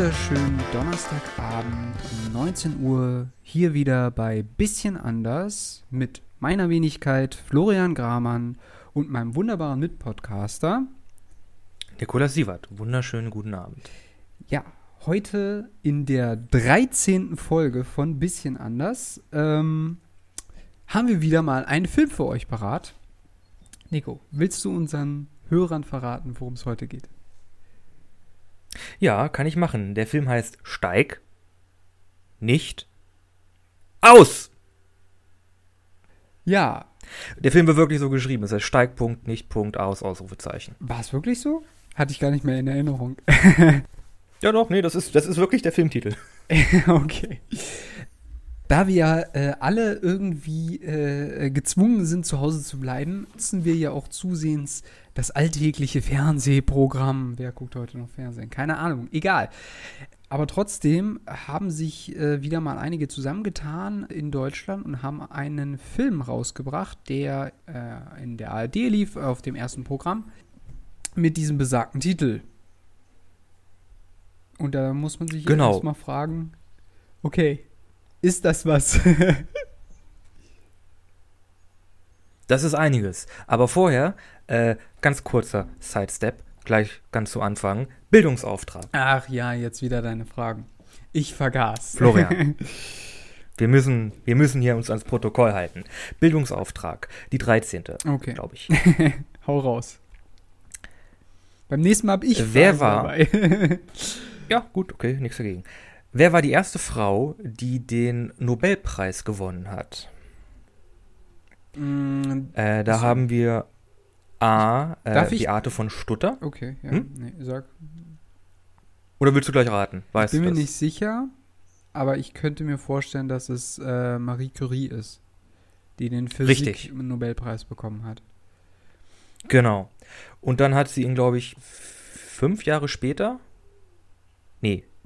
wunderschönen Donnerstagabend um 19 Uhr hier wieder bei Bisschen Anders mit meiner Wenigkeit Florian Gramann und meinem wunderbaren Mitpodcaster Nikola Siewert. Wunderschönen guten Abend. Ja, heute in der 13. Folge von Bisschen Anders haben wir wieder mal einen Film für euch parat. Nico, willst du unseren Hörern verraten, worum es heute geht? Ja, kann ich machen. Der Film heißt Steig nicht aus. Ja. Der Film wird wirklich so geschrieben. Es heißt Steig, Punkt, nicht, Punkt, aus, Ausrufezeichen. War es wirklich so? Hatte ich gar nicht mehr in Erinnerung. Ja doch, nee, das ist wirklich der Filmtitel. Okay. Da wir ja alle irgendwie gezwungen sind, zu Hause zu bleiben, nutzen wir ja auch zusehends das alltägliche Fernsehprogramm. Wer guckt heute noch Fernsehen? Keine Ahnung, egal. Aber trotzdem haben sich wieder mal einige zusammengetan in Deutschland und haben einen Film rausgebracht, der in der ARD lief, auf dem ersten Programm, mit diesem besagten Titel. Und da muss man sich erstmal fragen, okay, ist das was? Das ist einiges. Aber vorher, ganz kurzer Sidestep, gleich ganz zu Anfang, Bildungsauftrag. Ach ja, jetzt wieder deine Fragen. Ich vergaß. Florian, wir müssen hier uns ans Protokoll halten. Bildungsauftrag, die 13. Okay. Glaube ich. Hau raus. Beim nächsten Mal habe ich dabei. Ja, gut, okay, nichts dagegen. Wer war die erste Frau, die den Nobelpreis gewonnen hat? Da haben wir A, Beate von Suttner. Okay, ja, nee, sag. Oder willst du gleich raten? Weißt ich bin mir nicht sicher, aber ich könnte mir vorstellen, dass es Marie Curie ist, die den Physik-Nobelpreis bekommen hat. Genau. Und dann hat sie ihn, glaube ich, 6 Jahre später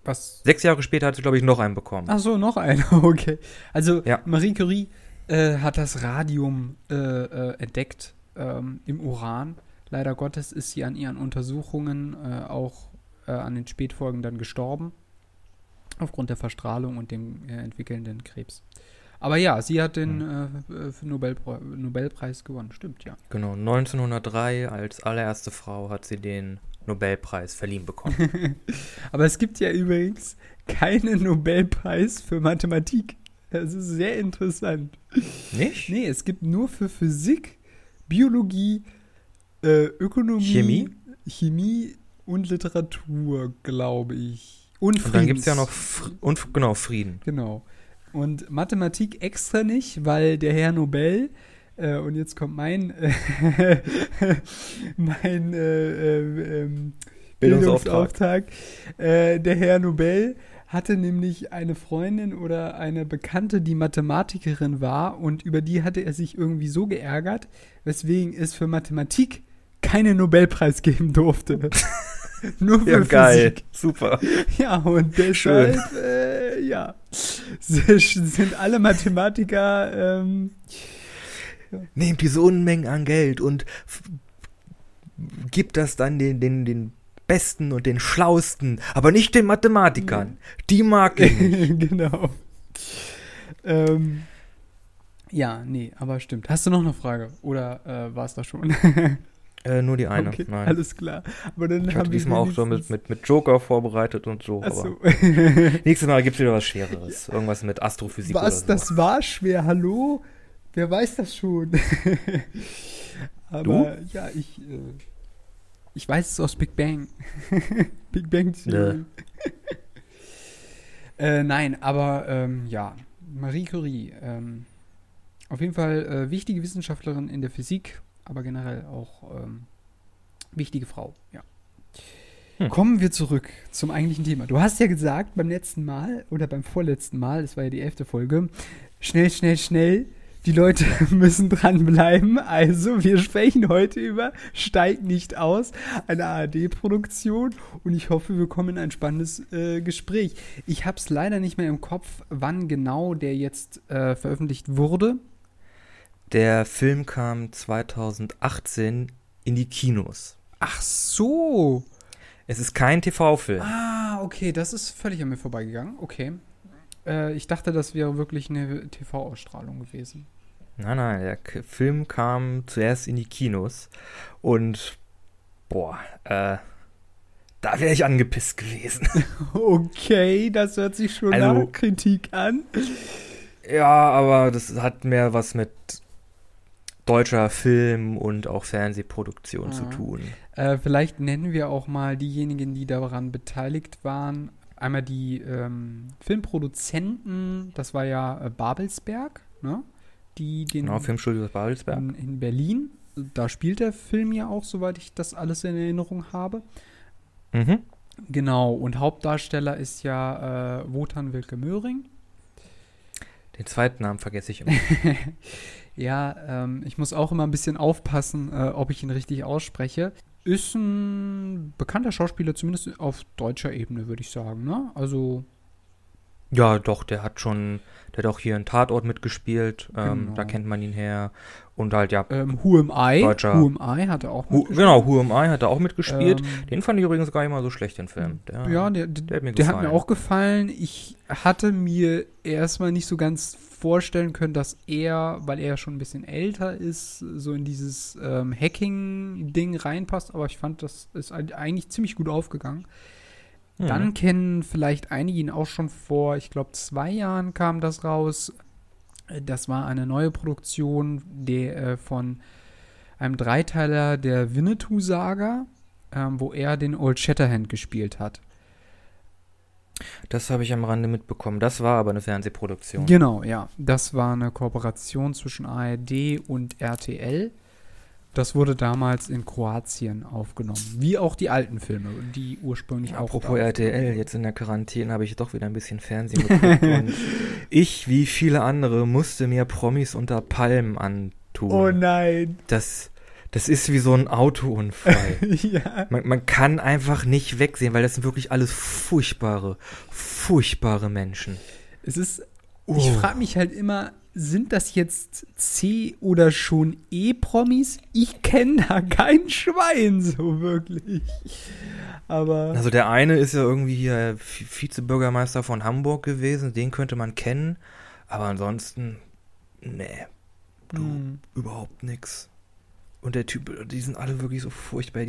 hat sie, glaube ich, noch einen bekommen. Ach so, noch einen, okay. Also ja. Marie Curie hat das Radium entdeckt im Uran. Leider Gottes ist sie an ihren Untersuchungen auch an den Spätfolgen dann gestorben. Aufgrund der Verstrahlung und dem entwickelnden Krebs. Aber ja, sie hat den Nobelpreis gewonnen, stimmt, ja. Genau, 1903 als allererste Frau hat sie den Nobelpreis verliehen bekommen. Aber es gibt ja übrigens keinen Nobelpreis für Mathematik. Das ist sehr interessant. Nicht? Nee, es gibt nur für Physik, Biologie, Ökonomie, Chemie und Literatur, glaube ich. Und Frieden. Und dann gibt es ja noch Frieden. Genau. Und Mathematik extra nicht, weil der Herr Nobel... und jetzt kommt mein Bildungsauftrag. Der Herr Nobel hatte nämlich eine Freundin oder eine Bekannte, die Mathematikerin war, und über die hatte er sich irgendwie so geärgert, weswegen es für Mathematik keinen Nobelpreis geben durfte. Nur für Physik. Geil, super. Ja, und deshalb sind alle Mathematiker nehmt diese Unmengen an Geld und gibt das dann den Besten und den Schlausten, aber nicht den Mathematikern. Ja. Die mag ich nicht. Genau. Ja, nee, aber stimmt. Hast du noch eine Frage? Oder war es da schon? Nur die eine. Okay, nein. Alles klar. Aber dann ich hatte diesmal auch so mit Joker vorbereitet und so. Aber nächstes Mal gibt es wieder was Schwereres. Ja. Irgendwas mit Astrophysik oder so. Das war schwer, hallo? Wer weiß das schon? Aber du? Ja, ich weiß es aus Big Bang. Big Bang Theory. Nein, aber ja, Marie Curie. Auf jeden Fall wichtige Wissenschaftlerin in der Physik, aber generell auch wichtige Frau. Ja. Kommen wir zurück zum eigentlichen Thema. Du hast ja gesagt, beim letzten Mal oder beim vorletzten Mal, das war ja die 11. Folge, schnell, die Leute müssen dranbleiben, also wir sprechen heute über Steig nicht aus, eine ARD-Produktion, und ich hoffe, wir kommen in ein spannendes Gespräch. Ich habe es leider nicht mehr im Kopf, wann genau der jetzt veröffentlicht wurde. Der Film kam 2018 in die Kinos. Ach so. Es ist kein TV-Film. Ah, okay, das ist völlig an mir vorbeigegangen. Okay. Ich dachte, das wäre wirklich eine TV-Ausstrahlung gewesen. Nein, der Film kam zuerst in die Kinos und da wäre ich angepisst gewesen. Okay, das hört sich schon nach Kritik an. Ja, aber das hat mehr was mit deutscher Film- und auch Fernsehproduktion zu tun. Vielleicht nennen wir auch mal diejenigen, die daran beteiligt waren. Einmal die Filmproduzenten, das war ja Babelsberg, ne? Die den Filmstudio Babelsberg. In Berlin, da spielt der Film ja auch, soweit ich das alles in Erinnerung habe. Mhm. Genau, und Hauptdarsteller ist ja Wotan Wilke Möhring. Den zweiten Namen vergesse ich immer. Ja, ich muss auch immer ein bisschen aufpassen, ob ich ihn richtig ausspreche. Ist ein bekannter Schauspieler, zumindest auf deutscher Ebene, würde ich sagen, ne? Also. Ja, doch, der hat auch hier in Tatort mitgespielt, genau. Da kennt man ihn her. Und halt, ja. Who am I? Who am I hat er auch mitgespielt. Den fand ich übrigens gar nicht mal so schlecht, den Film. Der hat mir auch gefallen. Ich hatte mir erstmal nicht so ganz vorstellen können, dass er, weil er schon ein bisschen älter ist, so in dieses Hacking-Ding reinpasst. Aber ich fand, das ist eigentlich ziemlich gut aufgegangen. Dann kennen vielleicht einige ihn auch schon vor, ich glaube, 2 Jahren kam das raus. Das war eine neue Produktion von einem Dreiteiler der Winnetou-Saga, wo er den Old Shatterhand gespielt hat. Das habe ich am Rande mitbekommen. Das war aber eine Fernsehproduktion. Genau, ja. Das war eine Kooperation zwischen ARD und RTL. Das wurde damals in Kroatien aufgenommen. Wie auch die alten Filme, die ursprünglich auch. Apropos RTL, jetzt in der Quarantäne habe ich doch wieder ein bisschen Fernsehen geguckt. Und ich, wie viele andere, musste mir Promis unter Palmen antun. Oh nein. Das ist wie so ein Autounfall. Ja. Man kann einfach nicht wegsehen, weil das sind wirklich alles furchtbare Menschen. Es ist. Ich frage mich halt immer. Sind das jetzt C- oder schon E-Promis? Ich kenne da kein Schwein, so wirklich. Aber also der eine ist ja irgendwie hier Vizebürgermeister von Hamburg gewesen, den könnte man kennen, aber ansonsten, nee, überhaupt nix. Und der Typ, die sind alle wirklich so furchtbar,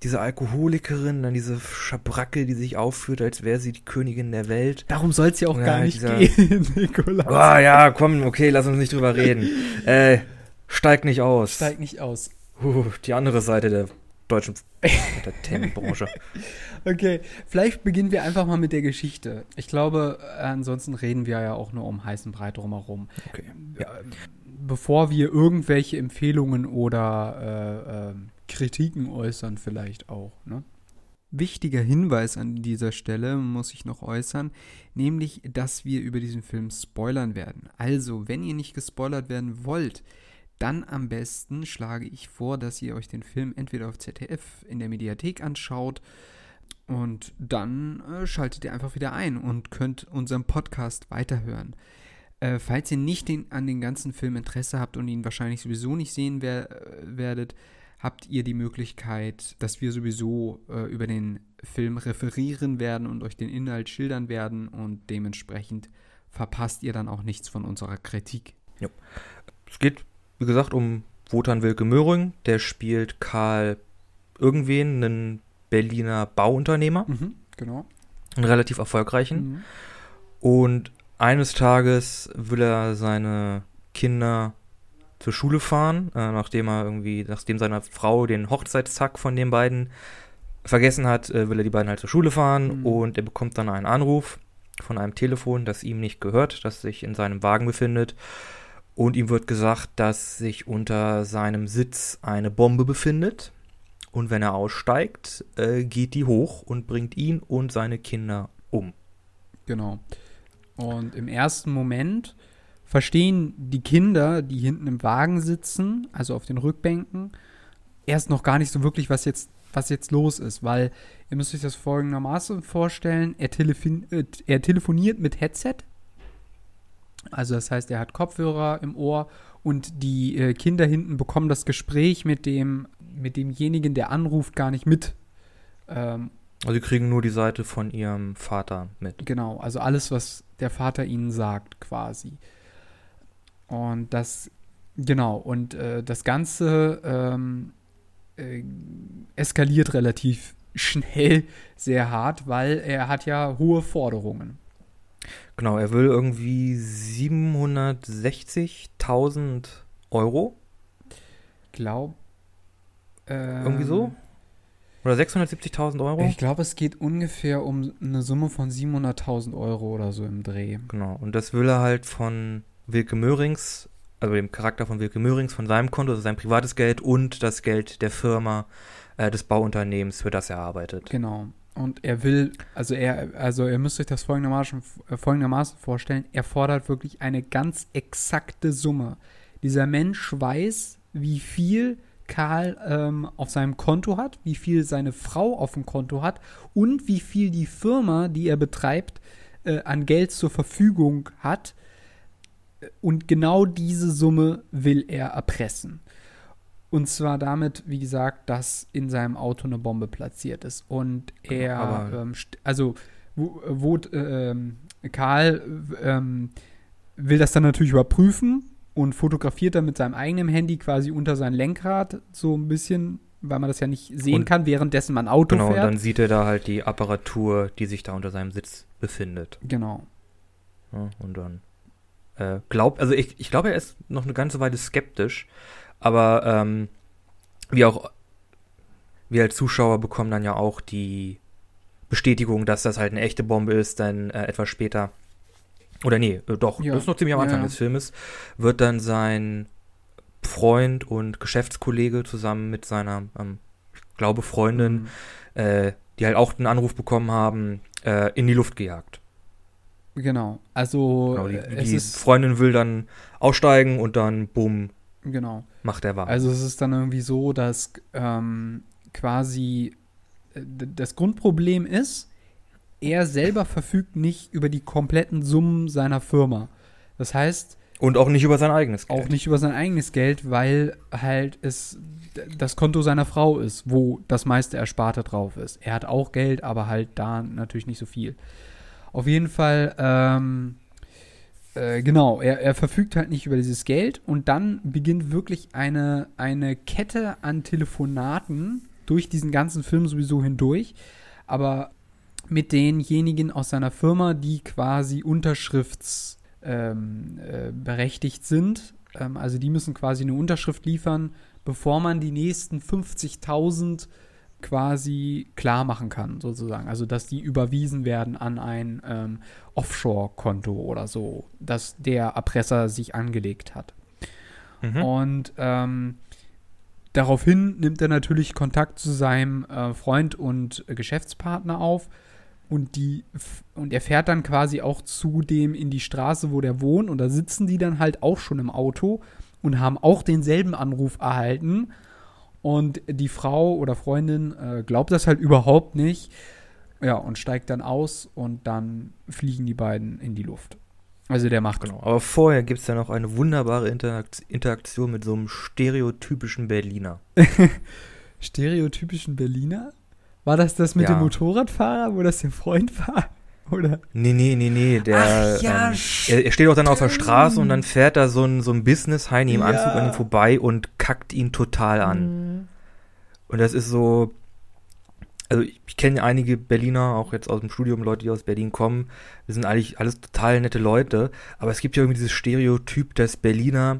diese Alkoholikerin, dann diese Schabracke, die sich aufführt, als wäre sie die Königin der Welt. Darum soll es ja auch gar nicht gehen, Nikola. Ah ja, komm, okay, lass uns nicht drüber reden. Steig nicht aus. Steig nicht aus. Die andere Seite der deutschen Entertainment-Branche. Okay, vielleicht beginnen wir einfach mal mit der Geschichte. Ich glaube, ansonsten reden wir ja auch nur um heißen Brei drumherum. Okay. Ja. Bevor wir irgendwelche Empfehlungen oder Kritiken äußern vielleicht auch, ne? Wichtiger Hinweis an dieser Stelle muss ich noch äußern, nämlich, dass wir über diesen Film spoilern werden. Also, wenn ihr nicht gespoilert werden wollt, dann am besten schlage ich vor, dass ihr euch den Film entweder auf ZDF in der Mediathek anschaut und dann schaltet ihr einfach wieder ein und könnt unseren Podcast weiterhören. Falls ihr nicht an den ganzen Film Interesse habt und ihn wahrscheinlich sowieso nicht sehen werdet, habt ihr die Möglichkeit, dass wir sowieso über den Film referieren werden und euch den Inhalt schildern werden und dementsprechend verpasst ihr dann auch nichts von unserer Kritik. Ja. Es geht, wie gesagt, um Wotan Wilke Möhring, der spielt Karl irgendwen, einen Berliner Bauunternehmer, genau, einen relativ erfolgreichen und eines Tages will er seine Kinder zur Schule fahren, nachdem seine Frau den Hochzeitstag von den beiden vergessen hat, will er die beiden halt zur Schule fahren und er bekommt dann einen Anruf von einem Telefon, das ihm nicht gehört, das sich in seinem Wagen befindet und ihm wird gesagt, dass sich unter seinem Sitz eine Bombe befindet und wenn er aussteigt, geht die hoch und bringt ihn und seine Kinder um. Genau. Und im ersten Moment verstehen die Kinder, die hinten im Wagen sitzen, also auf den Rückbänken, erst noch gar nicht so wirklich, was jetzt los ist. Weil, ihr müsst euch das folgendermaßen vorstellen, er telefoniert mit Headset. Also das heißt, er hat Kopfhörer im Ohr und die Kinder hinten bekommen das Gespräch mit demjenigen, der anruft, gar nicht mit. Also die kriegen nur die Seite von ihrem Vater mit. Genau, also alles, was der Vater ihnen sagt quasi. Und das, genau, und das Ganze eskaliert relativ schnell sehr hart, weil er hat ja hohe Forderungen. Genau, er will irgendwie 760.000 Euro. Glaub. Irgendwie so? Oder 670.000 Euro? Ich glaube, es geht ungefähr um eine Summe von 700.000 Euro oder so im Dreh. Genau, und das will er halt von Wilke Möhrings, also dem Charakter von Wilke Möhrings, von seinem Konto, also sein privates Geld und das Geld der Firma, des Bauunternehmens, für das er arbeitet. Genau. Und er will, also ihr müsst euch das folgendermaßen vorstellen, er fordert wirklich eine ganz exakte Summe. Dieser Mensch weiß, wie viel Karl auf seinem Konto hat, wie viel seine Frau auf dem Konto hat und wie viel die Firma, die er betreibt, an Geld zur Verfügung hat. Und genau diese Summe will er erpressen. Und zwar damit, wie gesagt, dass in seinem Auto eine Bombe platziert ist. Und er, Karl will das dann natürlich überprüfen und fotografiert dann mit seinem eigenen Handy quasi unter sein Lenkrad so ein bisschen, weil man das ja nicht sehen kann, währenddessen man Auto fährt. Genau, und dann sieht er da halt die Apparatur, die sich da unter seinem Sitz befindet. Genau. Ja, und dann ich glaube, er ist noch eine ganze Weile skeptisch, aber wir als Zuschauer bekommen dann ja auch die Bestätigung, dass das halt eine echte Bombe ist, denn etwas später, das ist noch ziemlich am Anfang des Filmes, wird dann sein Freund und Geschäftskollege zusammen mit seiner, ich glaube, Freundin, die halt auch einen Anruf bekommen haben, in die Luft gejagt. Genau, die Freundin will dann aussteigen und dann, bumm, genau. Macht er wahr. Also es ist dann irgendwie so, dass quasi das Grundproblem ist, er selber verfügt nicht über die kompletten Summen seiner Firma. Das heißt... Und auch nicht über sein eigenes Geld. Auch nicht über sein eigenes Geld, weil halt es das Konto seiner Frau ist, wo das meiste Ersparte drauf ist. Er hat auch Geld, aber halt da natürlich nicht so viel. Auf jeden Fall, er verfügt halt nicht über dieses Geld und dann beginnt wirklich eine Kette an Telefonaten durch diesen ganzen Film sowieso hindurch, aber mit denjenigen aus seiner Firma, die quasi unterschriftsberechtigt sind. Also die müssen quasi eine Unterschrift liefern, bevor man die nächsten 50.000 quasi klar machen kann, sozusagen. Also, dass die überwiesen werden an ein Offshore-Konto oder so, das der Erpresser sich angelegt hat. Mhm. Und daraufhin nimmt er natürlich Kontakt zu seinem Freund und Geschäftspartner auf und er fährt dann quasi auch zu dem in die Straße, wo der wohnt, und da sitzen die dann halt auch schon im Auto und haben auch denselben Anruf erhalten. Und die Frau oder Freundin glaubt das halt überhaupt nicht. Ja, und steigt dann aus und dann fliegen die beiden in die Luft. Also der macht. Genau. Aber vorher gibt es ja noch eine wunderbare Interaktion mit so einem stereotypischen Berliner. Stereotypischen Berliner? War das mit dem Motorradfahrer, wo das der Freund war? Oder? Nee. Er steht auch dann auf der Straße und dann fährt da so ein Business-Heini im Anzug an ihm vorbei und kackt ihn total an. Mhm. Und das ist so, also ich kenne einige Berliner, auch jetzt aus dem Studium, Leute, die aus Berlin kommen, wir sind eigentlich alles total nette Leute, aber es gibt ja irgendwie dieses Stereotyp, dass Berliner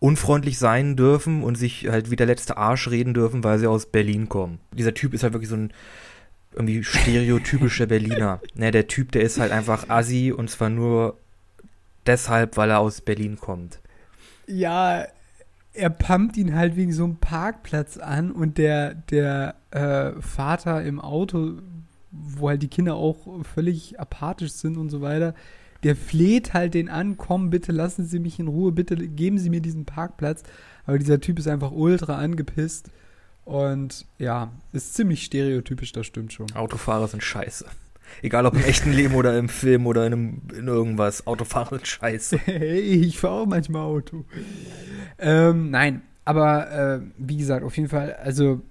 unfreundlich sein dürfen und sich halt wie der letzte Arsch reden dürfen, weil sie aus Berlin kommen. Dieser Typ ist halt wirklich so ein irgendwie stereotypischer Berliner. Ne, der Typ, der ist halt einfach assi und zwar nur deshalb, weil er aus Berlin kommt. Ja, er pumpt ihn halt wegen so einem Parkplatz an und der Vater im Auto, wo halt die Kinder auch völlig apathisch sind und so weiter, der fleht halt den an, komm, bitte lassen Sie mich in Ruhe, bitte geben Sie mir diesen Parkplatz. Aber dieser Typ ist einfach ultra angepisst. Und ja, ist ziemlich stereotypisch, das stimmt schon. Autofahrer sind scheiße. Egal ob im echten Leben oder im Film oder in irgendwas. Autofahrer sind scheiße. Hey, ich fahre auch manchmal Auto. Nein, aber wie gesagt, auf jeden Fall, also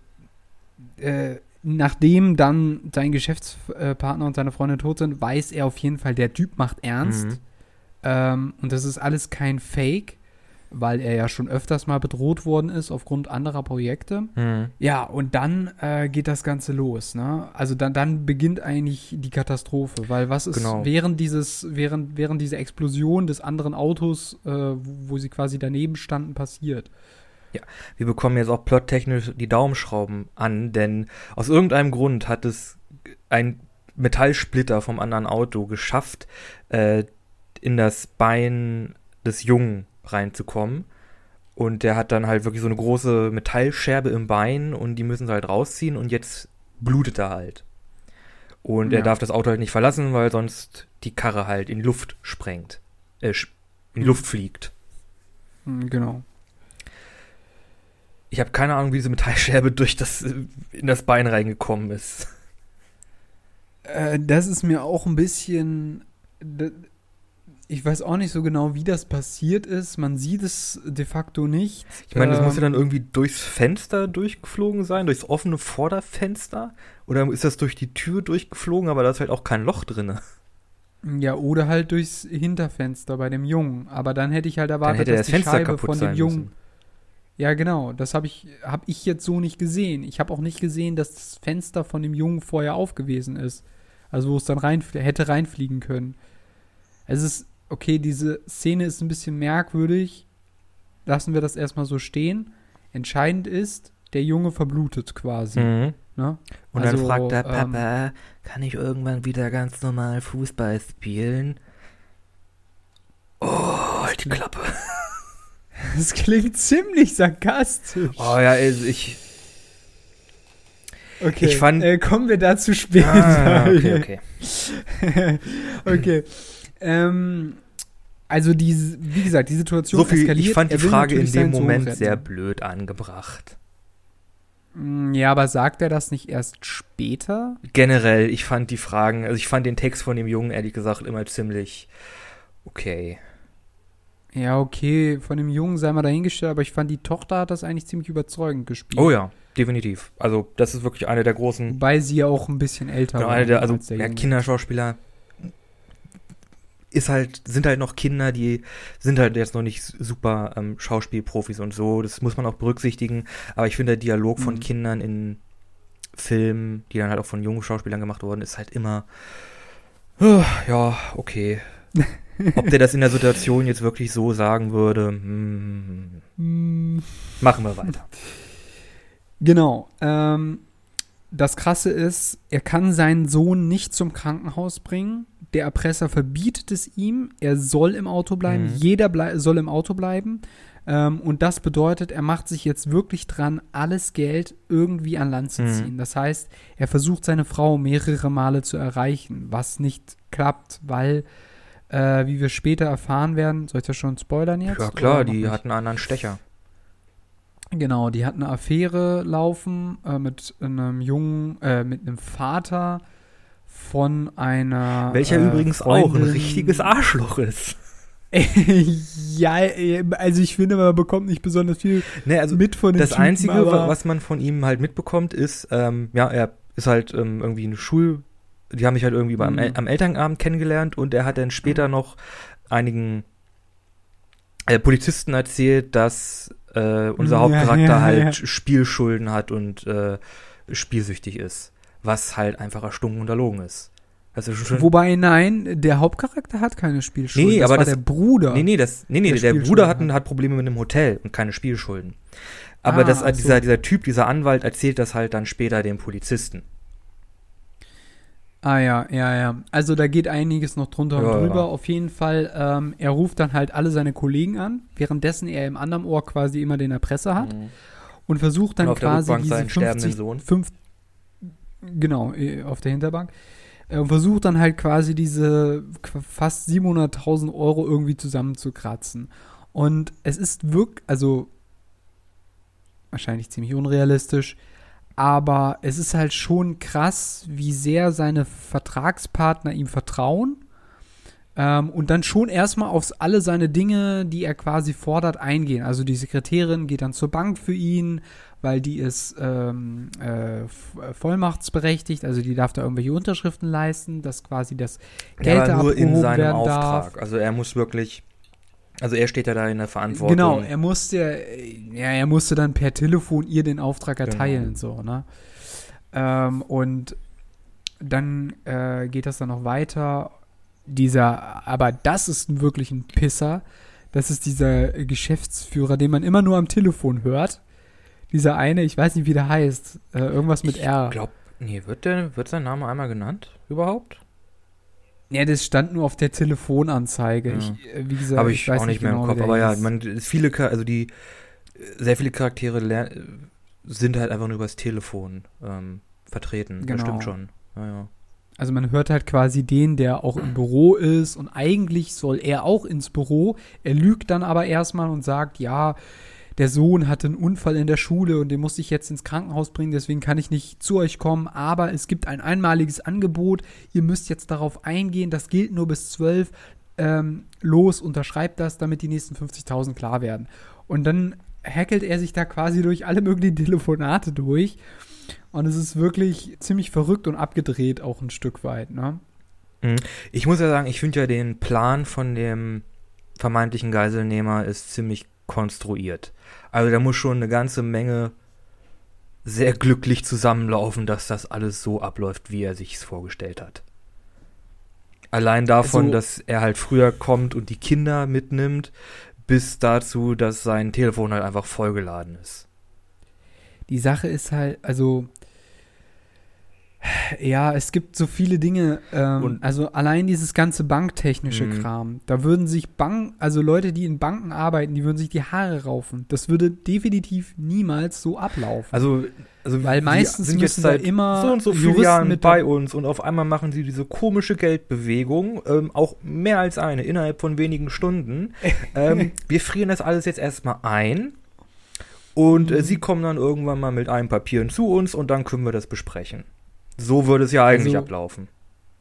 nachdem dann sein Geschäftspartner und seine Freundin tot sind, weiß er auf jeden Fall, der Typ macht ernst. Mhm. Und das ist alles kein Fake, weil er ja schon öfters mal bedroht worden ist aufgrund anderer Projekte. Mhm. Ja, und dann geht das Ganze los. Ne? Also dann beginnt eigentlich die Katastrophe, weil was ist während dieser Explosion des anderen Autos, wo sie quasi daneben standen, passiert? Ja, wir bekommen jetzt auch plottechnisch die Daumenschrauben an, denn aus irgendeinem Grund hat es ein Metallsplitter vom anderen Auto geschafft, in das Bein des Jungen reinzukommen. Und der hat dann halt wirklich so eine große Metallscherbe im Bein und die müssen sie halt rausziehen und jetzt blutet er halt. Und er darf das Auto halt nicht verlassen, weil sonst die Karre halt in Luft sprengt. In Luft fliegt. Genau. Ich habe keine Ahnung, wie diese Metallscherbe in das Bein reingekommen ist. Das ist mir auch ein bisschen... Ich weiß auch nicht so genau, wie das passiert ist. Man sieht es de facto nicht. Ich meine, das muss ja dann irgendwie durchs Fenster durchgeflogen sein, durchs offene Vorderfenster. Oder ist das durch die Tür durchgeflogen, aber da ist halt auch kein Loch drin. Ja, oder halt durchs Hinterfenster bei dem Jungen. Aber dann hätte ich halt erwartet, dass die Fenster Scheibe von dem Jungen... Müssen. Ja, genau. Das hab ich jetzt so nicht gesehen. Ich habe auch nicht gesehen, dass das Fenster von dem Jungen vorher auf gewesen ist. Also wo es dann hätte reinfliegen können. Es ist... Okay, diese Szene ist ein bisschen merkwürdig. Lassen wir das erstmal so stehen. Entscheidend ist, der Junge verblutet quasi. Mhm. Ne? Und also, dann fragt der Papa, kann ich irgendwann wieder ganz normal Fußball spielen? Oh, halt die Klappe. Das klingt ziemlich sarkastisch. Oh ja, kommen wir dazu später. Okay. Okay. Also wie gesagt, die Situation eskaliert. Ich fand die Frage in dem Moment sehr blöd angebracht. Ja, aber sagt er das nicht erst später? Generell, ich fand den Text von dem Jungen ehrlich gesagt immer ziemlich okay. Ja, okay, von dem Jungen sei mal dahingestellt, aber ich fand, die Tochter hat das eigentlich ziemlich überzeugend gespielt. Oh ja, definitiv. Also das ist wirklich eine der großen... Wobei sie ja auch ein bisschen älter war. Kinderschauspieler... sind halt noch Kinder, die sind halt jetzt noch nicht super Schauspielprofis und so, das muss man auch berücksichtigen, aber ich finde, der Dialog von Kindern in Filmen, die dann halt auch von jungen Schauspielern gemacht worden, ist halt immer ja, okay. Ob der das in der Situation jetzt wirklich so sagen würde, machen wir weiter. Genau, das Krasse ist, er kann seinen Sohn nicht zum Krankenhaus bringen. Der Erpresser verbietet es ihm. Er soll im Auto bleiben. Jeder soll im Auto bleiben. Und das bedeutet, er macht sich jetzt wirklich dran, alles Geld irgendwie an Land zu ziehen. Das heißt, er versucht, seine Frau mehrere Male zu erreichen, was nicht klappt, weil, wie wir später erfahren werden, soll ich das schon spoilern jetzt? Ja klar, die hatten einen anderen Stecher. Genau, die hat eine Affäre laufen mit einem Jungen, mit einem Vater von einer welcher übrigens Freundin. Auch ein richtiges Arschloch ist. Ja, also ich finde, man bekommt nicht besonders viel mit von dem Typen. Das Einzige, was man von ihm halt mitbekommt, ist, er ist halt irgendwie eine die haben mich halt irgendwie am Elternabend kennengelernt und er hat dann später noch einigen Polizisten erzählt, dass unser Hauptcharakter Spielschulden hat und spielsüchtig ist, was halt einfach erstunken und erlogen ist. Das ist schon Wobei, nein, der Hauptcharakter hat keine Spielschulden, der Bruder. Der Bruder hat Probleme mit einem Hotel und keine Spielschulden. Aber dieser Anwalt erzählt das halt dann später den Polizisten. Ah ja. Also da geht einiges noch drunter und drüber. Ja. Auf jeden Fall, er ruft dann halt alle seine Kollegen an, währenddessen er im anderen Ohr quasi immer den Erpresser hat und versucht dann quasi diesen auf der Hinterbank, und versucht dann halt quasi diese fast 700.000 Euro irgendwie zusammenzukratzen. Und es ist wirklich, also wahrscheinlich ziemlich unrealistisch, aber es ist halt schon krass, wie sehr seine Vertragspartner ihm vertrauen und dann schon erstmal auf alle seine Dinge, die er quasi fordert, eingehen. Also die Sekretärin geht dann zur Bank für ihn, weil die ist vollmachtsberechtigt, also die darf da irgendwelche Unterschriften leisten, dass quasi das Geld abgehoben werden darf. Ja, nur in seinem Auftrag. Also er muss wirklich, also er steht ja da in der Verantwortung. Genau, er musste dann per Telefon ihr den Auftrag erteilen, so, ne? Und dann geht das dann noch weiter. Aber das ist wirklich ein Pisser. Das ist dieser Geschäftsführer, den man immer nur am Telefon hört. Dieser eine, ich weiß nicht, wie der heißt. Irgendwas mit R. Ich glaube, nee, wird sein Name einmal genannt überhaupt? Ja, das stand nur auf der Telefonanzeige. Ja. Wie gesagt, habe ich weiß auch nicht mehr genau im Kopf. Aber ja, sehr viele Charaktere sind halt einfach nur übers Telefon vertreten. Genau. Das stimmt schon. Ja, ja. Also man hört halt quasi den, der auch im Büro ist und eigentlich soll er auch ins Büro. Er lügt dann aber erstmal und sagt, ja, der Sohn hatte einen Unfall in der Schule und den musste ich jetzt ins Krankenhaus bringen, deswegen kann ich nicht zu euch kommen, aber es gibt ein einmaliges Angebot, ihr müsst jetzt darauf eingehen, das gilt nur bis 12, los, unterschreibt das, damit die nächsten 50.000 klar werden. Und dann hackelt er sich da quasi durch alle möglichen Telefonate durch. Und es ist wirklich ziemlich verrückt und abgedreht auch ein Stück weit, ne? Ich muss ja sagen, ich finde ja den Plan von dem vermeintlichen Geiselnehmer ist ziemlich konstruiert. Also da muss schon eine ganze Menge sehr glücklich zusammenlaufen, dass das alles so abläuft, wie er sich es vorgestellt hat. Allein davon, dass er halt früher kommt und die Kinder mitnimmt, bis dazu, dass sein Telefon halt einfach vollgeladen ist. Die Sache ist halt, also ja, es gibt so viele Dinge, also allein dieses ganze banktechnische Kram, da würden sich Leute, die in Banken arbeiten, die würden sich die Haare raufen. Das würde definitiv niemals so ablaufen. Also weil meistens sind jetzt seit immer so und so viele Jahren bei uns und auf einmal machen sie diese komische Geldbewegung, auch mehr als eine, innerhalb von wenigen Stunden. Wir frieren das alles jetzt erstmal ein. Und sie kommen dann irgendwann mal mit einem Papier zu uns und dann können wir das besprechen. So würde es ja eigentlich ablaufen.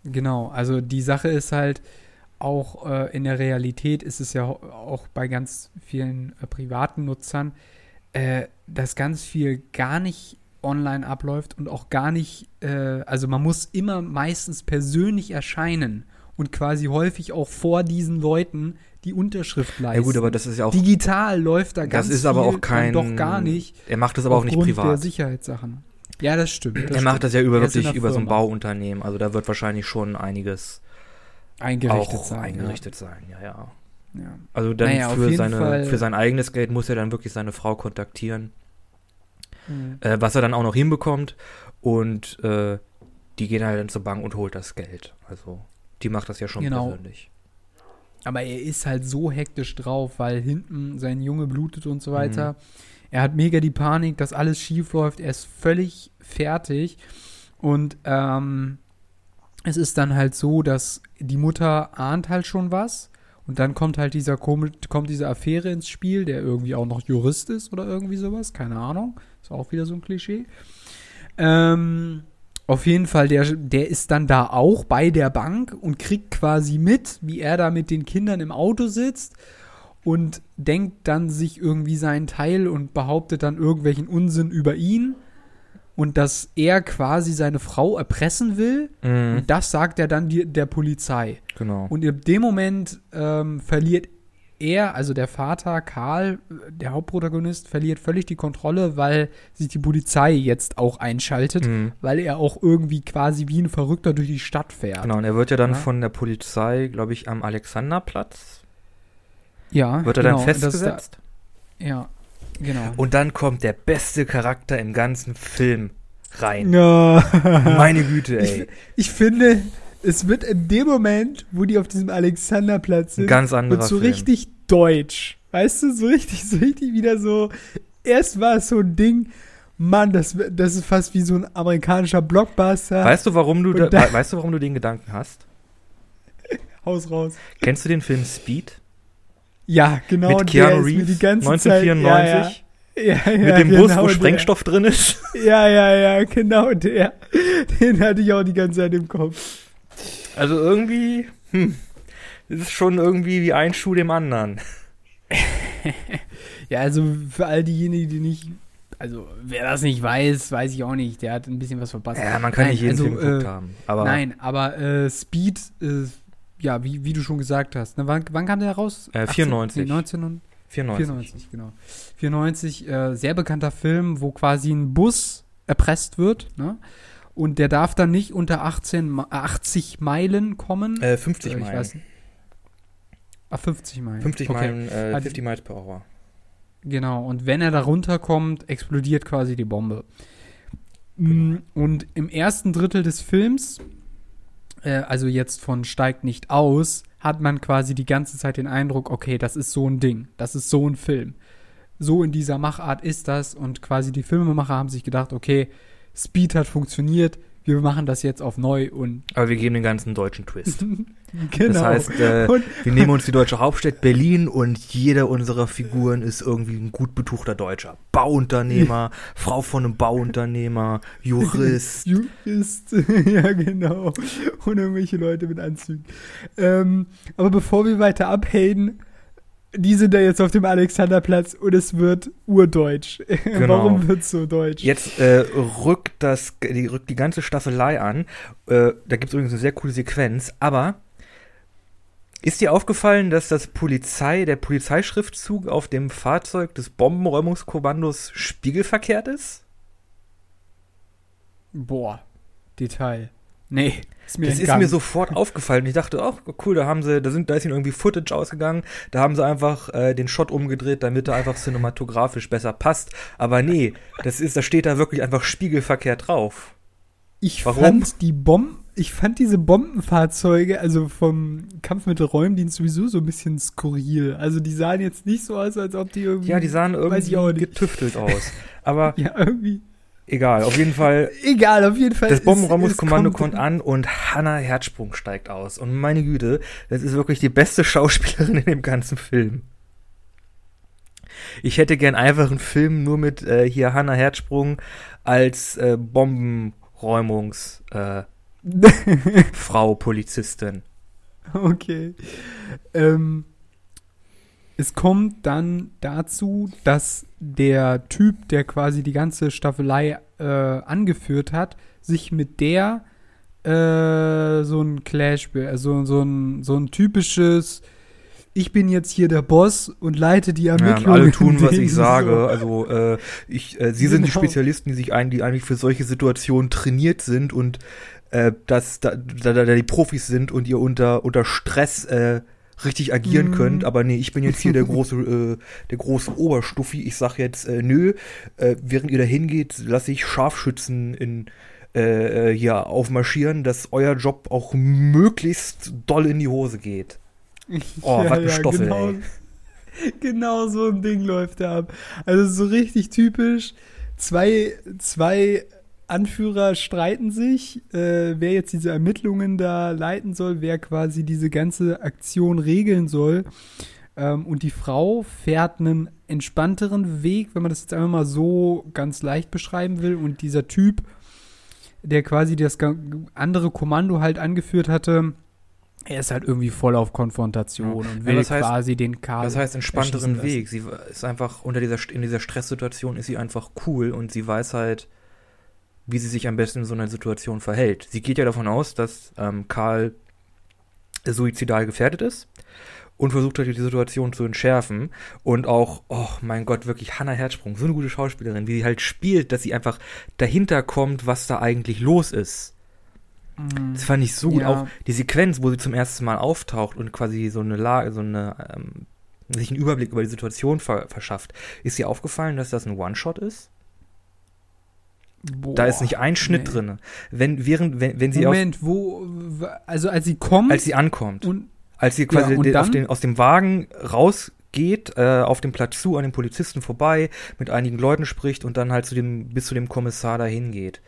Genau, also die Sache ist halt, auch in der Realität ist es ja auch bei ganz vielen privaten Nutzern, dass ganz viel gar nicht online abläuft und auch gar nicht, also man muss immer meistens persönlich erscheinen und quasi häufig auch vor diesen Leuten die Unterschrift leisten. Ja gut, aber das ist ja auch digital läuft da ganz. Das ist aber viel auch kein. Doch gar nicht. Er macht das aber auch nicht privat. Der Sicherheitssachen. Ja, das stimmt. Er macht das ja über so ein Bauunternehmen. Also da wird wahrscheinlich schon einiges eingerichtet sein. Ja. Also dann für sein eigenes Geld muss er dann wirklich seine Frau kontaktieren, was er dann auch noch hinbekommt. Und die gehen halt dann zur Bank und holt das Geld. Also die macht das ja schon persönlich. Aber er ist halt so hektisch drauf, weil hinten sein Junge blutet und so weiter. Er hat mega die Panik, dass alles schief läuft. Er ist völlig fertig. Und es ist dann halt so, dass die Mutter ahnt halt schon was. Und dann kommt halt diese Affäre ins Spiel, der irgendwie auch noch Jurist ist oder irgendwie sowas. Keine Ahnung. Ist auch wieder so ein Klischee. Auf jeden Fall, der ist dann da auch bei der Bank und kriegt quasi mit, wie er da mit den Kindern im Auto sitzt und denkt dann sich irgendwie seinen Teil und behauptet dann irgendwelchen Unsinn über ihn und dass er quasi seine Frau erpressen will. Und das sagt er dann der Polizei. Genau. Und in dem Moment verliert er, also der Vater Karl, der Hauptprotagonist, verliert völlig die Kontrolle, weil sich die Polizei jetzt auch einschaltet, weil er auch irgendwie quasi wie ein Verrückter durch die Stadt fährt. Genau, und er wird ja dann von der Polizei, glaube ich, am Alexanderplatz dann festgesetzt. Ja, genau. Und dann kommt der beste Charakter im ganzen Film rein. Ja. Meine Güte, ey. Ich finde, es wird in dem Moment, wo die auf diesem Alexanderplatz sind, ganz anderer wird so Film. Richtig deutsch. Weißt du, so richtig wieder so, erst war es so ein Ding, Mann, das ist fast wie so ein amerikanischer Blockbuster. Weißt du, warum du den Gedanken hast? Haus raus. Kennst du den Film Speed? Ja, genau. Mit Keanu Reeves, 1994. Ja, mit dem Bus, wo Sprengstoff drin ist. Ja, genau der. Den hatte ich auch die ganze Zeit im Kopf. Also irgendwie, das ist schon irgendwie wie ein Schuh dem anderen. Ja, also für all diejenigen, die nicht also wer das nicht weiß, weiß ich auch nicht. Der hat ein bisschen was verpasst. Ja, man kann nicht jeden Film geguckt haben. Aber Speed, ja, wie du schon gesagt hast. Ne, wann kam der raus? 1994, genau. 94, sehr bekannter Film, wo quasi ein Bus erpresst wird, ne? Und der darf dann nicht unter 80 Meilen kommen. 50 Meilen. Ich weiß nicht. 50 Meilen. 50 Meilen, okay. 50 Miles per Hour. Genau, und wenn er da runterkommt, explodiert quasi die Bombe. Genau. Und im ersten Drittel des Films, also jetzt von Steig nicht aus, hat man quasi die ganze Zeit den Eindruck, okay, das ist so ein Ding, das ist so ein Film. So in dieser Machart ist das, und quasi die Filmemacher haben sich gedacht, okay, Speed hat funktioniert, wir machen das jetzt auf neu und... Aber wir geben den ganzen deutschen Twist. Genau. Das heißt, wir nehmen uns die deutsche Hauptstadt Berlin und jeder unserer Figuren ist irgendwie ein gut betuchter Deutscher. Bauunternehmer, Frau von einem Bauunternehmer, Jurist. Jurist, ja genau. Und irgendwelche Leute mit Anzügen. Aber bevor wir weiter abhaten... Die sind da jetzt auf dem Alexanderplatz und es wird urdeutsch. Genau. Warum wird es so deutsch? Jetzt rückt die ganze Staffelei an. Da gibt es übrigens eine sehr coole Sequenz. Aber ist dir aufgefallen, dass der Polizeischriftzug auf dem Fahrzeug des Bombenräumungskommandos spiegelverkehrt ist? Boah, Detail. Nee. Das ist mir sofort aufgefallen. Ich dachte, ach cool, da ist ihnen irgendwie Footage ausgegangen. Da haben sie einfach den Shot umgedreht, damit er einfach cinematografisch besser passt. Aber nee, da steht da wirklich einfach spiegelverkehrt drauf. Ich fand diese Bombenfahrzeuge, also vom Kampfmittelräumdienst sowieso so ein bisschen skurril. Also die sahen jetzt nicht so aus, als ob die irgendwie... Ja, die sahen irgendwie getüftelt aus. Aber ja, irgendwie... Egal, auf jeden Fall. Das Bombenräumungskommando kommt an und Hannah Herzsprung steigt aus. Und meine Güte, das ist wirklich die beste Schauspielerin in dem ganzen Film. Ich hätte gern einfach einen Film nur mit hier Hannah Herzsprung als Bombenräumungsfrau, Polizistin. Okay. Es kommt dann dazu, dass der Typ, der quasi die ganze Staffelei angeführt hat, sich mit der so ein Clash, so ein typisches, ich bin jetzt hier der Boss und leite die Ermittlungen. Ja, und alle tun, was ich sage. So. Also sie sind die Spezialisten, die eigentlich für solche Situationen trainiert sind und dass die Profis sind und ihr unter Stress richtig agieren könnt, aber nee, ich bin jetzt hier der große Oberstuffi. Ich sag jetzt, während ihr da hingeht, lasse ich Scharfschützen aufmarschieren, dass euer Job auch möglichst doll in die Hose geht. Oh, ja, was ein Stoffel, genau, ey. Genau so ein Ding läuft da ab. Also so richtig typisch, zwei Anführer streiten sich, wer jetzt diese Ermittlungen da leiten soll, wer quasi diese ganze Aktion regeln soll. Und die Frau fährt einen entspannteren Weg, wenn man das jetzt einfach mal so ganz leicht beschreiben will. Und dieser Typ, der quasi das andere Kommando halt angeführt hatte, er ist halt irgendwie voll auf Konfrontation und will quasi den Karl. Das heißt entspannteren Weg. Sie ist einfach in dieser Stresssituation ist sie einfach cool und sie weiß halt, wie sie sich am besten in so einer Situation verhält. Sie geht ja davon aus, dass Karl suizidal gefährdet ist und versucht halt, die Situation zu entschärfen. Und auch, oh mein Gott, wirklich Hannah Herzsprung, so eine gute Schauspielerin, wie sie halt spielt, dass sie einfach dahinter kommt, was da eigentlich los ist. Mhm. Das fand ich so gut. Ja. Auch die Sequenz, wo sie zum ersten Mal auftaucht und quasi so eine Lage, sich einen Überblick über die Situation verschafft. Ist dir aufgefallen, dass das ein One-Shot ist? Boah, da ist nicht ein Schnitt drin. Wenn sie als sie kommt? Als sie ankommt. Und, als sie quasi aus dem Wagen rausgeht, auf dem Platz zu, an den Polizisten vorbei, mit einigen Leuten spricht und dann halt bis zu dem Kommissar dahin geht.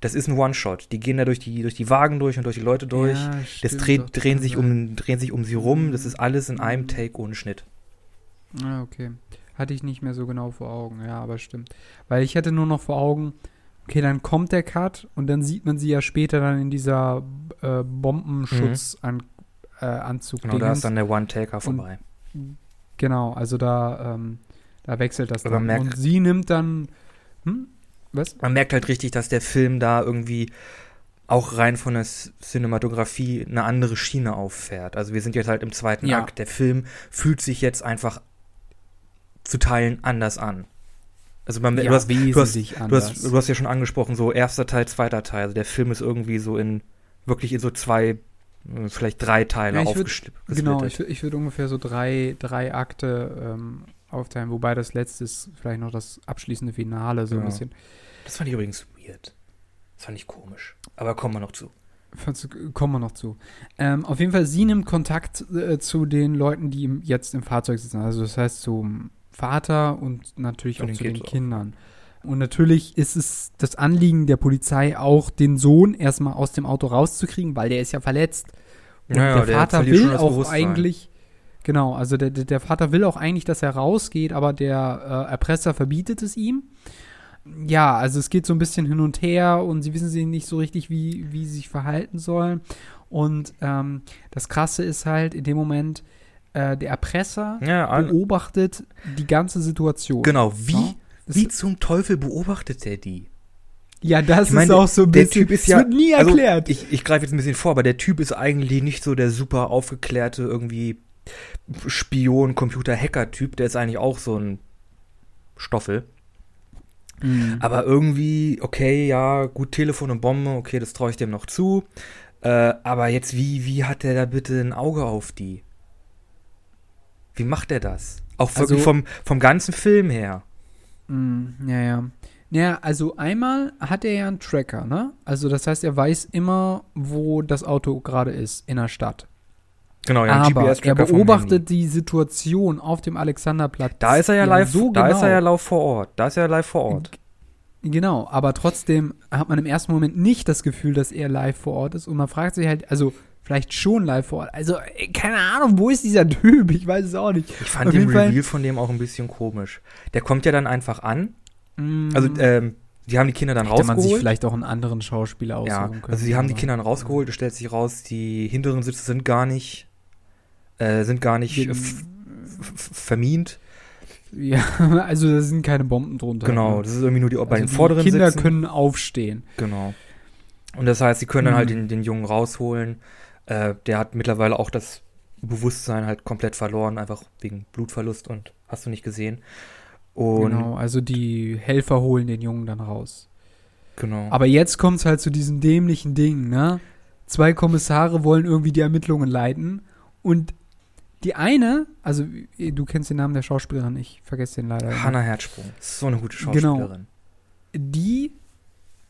Das ist ein One-Shot. Die gehen da durch die Wagen durch und durch die Leute durch. Ja, das drehen sich um sie rum. Das ist alles in einem Take ohne Schnitt. Ah, okay. Hatte ich nicht mehr so genau vor Augen. Ja, aber stimmt. Weil ich hatte nur noch vor Augen, okay, dann kommt der Cut und dann sieht man sie ja später dann in dieser Bombenschutzanzug. Genau, da ist dann der One-Taker vorbei. Genau, also da wechselt das dann. Und sie nimmt dann Was? Man merkt halt richtig, dass der Film da irgendwie auch rein von der Cinematografie eine andere Schiene auffährt. Also wir sind jetzt halt im zweiten Akt. Der Film fühlt sich jetzt einfach zu Teilen anders an. Also man, ja, du hast ja schon angesprochen, so erster Teil, zweiter Teil. Also der Film ist irgendwie so in so zwei, vielleicht drei Teile aufgeschnitten. Genau, ich würde ungefähr so drei Akte aufteilen, wobei das letzte ist vielleicht noch das abschließende Finale so ein bisschen. Das fand ich übrigens weird. Das fand ich komisch. Aber kommen wir noch zu. Auf jeden Fall, sie nimmt Kontakt zu den Leuten, die jetzt im Fahrzeug sitzen. Also das heißt zum Vater und natürlich auch zu den Kindern. Und natürlich ist es das Anliegen der Polizei auch, den Sohn erstmal aus dem Auto rauszukriegen, weil der ist ja verletzt. Und der Vater will auch eigentlich, genau, also der Vater will auch eigentlich, dass er rausgeht, aber der Erpresser verbietet es ihm. Ja, also es geht so ein bisschen hin und her und sie wissen sie nicht so richtig, wie sie sich verhalten sollen. Und das Krasse ist halt in dem Moment, der Erpresser beobachtet die ganze Situation. Genau, wie zum Teufel beobachtet er die? Ja, ich meine, ist auch so ein bisschen, der Typ ist ja, das wird nie erklärt. Also, ich greife jetzt ein bisschen vor, aber der Typ ist eigentlich nicht so der super aufgeklärte irgendwie Spion, Computer-Hacker-Typ. Der ist eigentlich auch so ein Stoffel. Mhm. Aber irgendwie, okay, ja, gut, Telefon und Bombe, okay, das traue ich dem noch zu. Aber jetzt, wie hat der da bitte ein Auge auf die? Wie macht er das? Auch also, vom ganzen Film her. Ja, also einmal hat er ja einen Tracker, ne? Also das heißt, er weiß immer, wo das Auto gerade ist, in der Stadt. Genau, ja, aber er beobachtet die Situation auf dem Alexanderplatz. Da ist er ja live, so da genau. Ist er ja live vor Ort. Genau, aber trotzdem hat man im ersten Moment nicht das Gefühl, dass er live vor Ort ist. Und man fragt sich halt, also vielleicht schon live vor Ort. Also, keine Ahnung, wo ist dieser Typ? Ich weiß es auch nicht. Ich fand den Reveal von dem auch ein bisschen komisch. Der kommt ja dann einfach an. Also, die haben die Kinder dann rausgeholt. Hätte man sich vielleicht auch einen anderen Schauspieler aussuchen können. Also, die haben die Kinder dann rausgeholt. Es stellt sich raus, die hinteren Sitze sind gar nicht vermint. Ja, also da sind keine Bomben drunter. Genau, das ist irgendwie nur bei den vorderen Sitzen. Kinder können aufstehen. Genau. Und das heißt, sie können dann halt den Jungen rausholen. Der hat mittlerweile auch das Bewusstsein halt komplett verloren, einfach wegen Blutverlust und hast du nicht gesehen. Und genau, also die Helfer holen den Jungen dann raus. Genau. Aber jetzt kommt es halt zu diesem dämlichen Ding, ne? Zwei Kommissare wollen irgendwie die Ermittlungen leiten und die eine, also du kennst den Namen der Schauspielerin, ich vergesse den leider. Hannah Herzsprung, so eine gute Schauspielerin. Genau. Die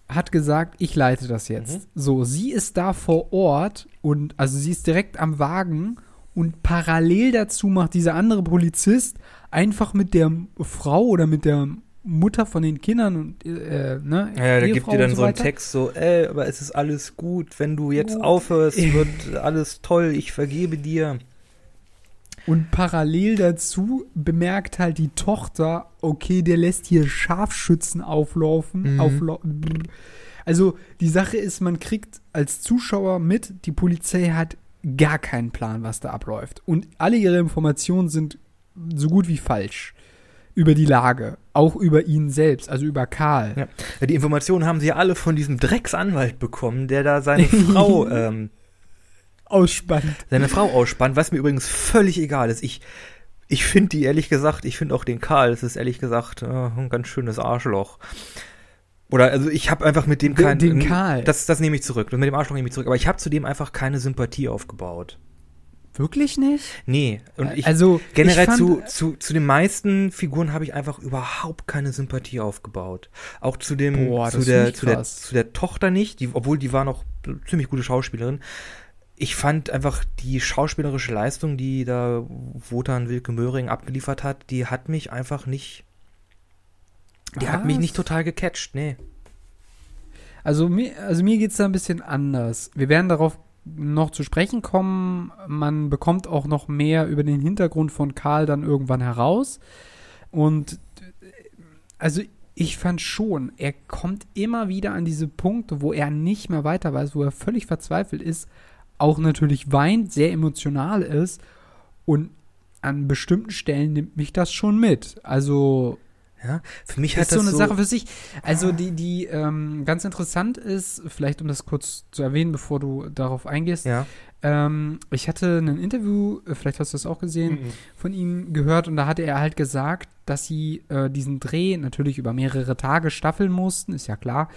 hat gesagt, ich leite das jetzt. So, sie ist da vor Ort und also sie ist direkt am Wagen und parallel dazu macht dieser andere Polizist einfach mit der Frau oder mit der Mutter von den Kindern und ne? Ja, da gibt dir dann so einen Text so, aber es ist alles gut, wenn du jetzt aufhörst, wird alles toll, ich vergebe dir. Und parallel dazu bemerkt halt die Tochter, okay, der lässt hier Scharfschützen auflaufen. Also die Sache ist, man kriegt als Zuschauer mit, die Polizei hat gar keinen Plan, was da abläuft. Und alle ihre Informationen sind so gut wie falsch über die Lage, auch über ihn selbst, also über Karl. Ja. Die Informationen haben sie ja alle von diesem Drecksanwalt bekommen, der da seine Frau ausspannt. Seine Frau ausspannt, was mir übrigens völlig egal ist. Ich finde die, ehrlich gesagt, ich finde auch den Karl, das ist ehrlich gesagt ein ganz schönes Arschloch. Oder, also ich habe einfach mit dem keinen... Den Karl. Das nehme ich zurück, mit dem Arschloch nehme ich zurück. Aber ich habe zu dem einfach keine Sympathie aufgebaut. Wirklich nicht? Nee. Und ich fand, zu den meisten Figuren habe ich einfach überhaupt keine Sympathie aufgebaut. Auch zu der Tochter nicht, obwohl die war noch ziemlich gute Schauspielerin. Ich fand einfach die schauspielerische Leistung, die da Wotan Wilke Möhring abgeliefert hat, die hat mich einfach nicht. Die hat mich nicht total gecatcht, nee. Also mir geht's da ein bisschen anders. Wir werden darauf noch zu sprechen kommen. Man bekommt auch noch mehr über den Hintergrund von Karl dann irgendwann heraus. Und also ich fand schon, er kommt immer wieder an diese Punkte, wo er nicht mehr weiter weiß, wo er völlig verzweifelt ist, auch natürlich weint, sehr emotional ist und an bestimmten Stellen nimmt mich das schon mit. Also Ja, für mich hat das so eine Sache für sich. Also die ganz interessant ist, vielleicht um das kurz zu erwähnen, bevor du darauf eingehst. Ja. Ich hatte ein Interview, vielleicht hast du das auch gesehen, von ihm gehört, und da hatte er halt gesagt, dass sie diesen Dreh natürlich über mehrere Tage staffeln mussten, ist ja klar,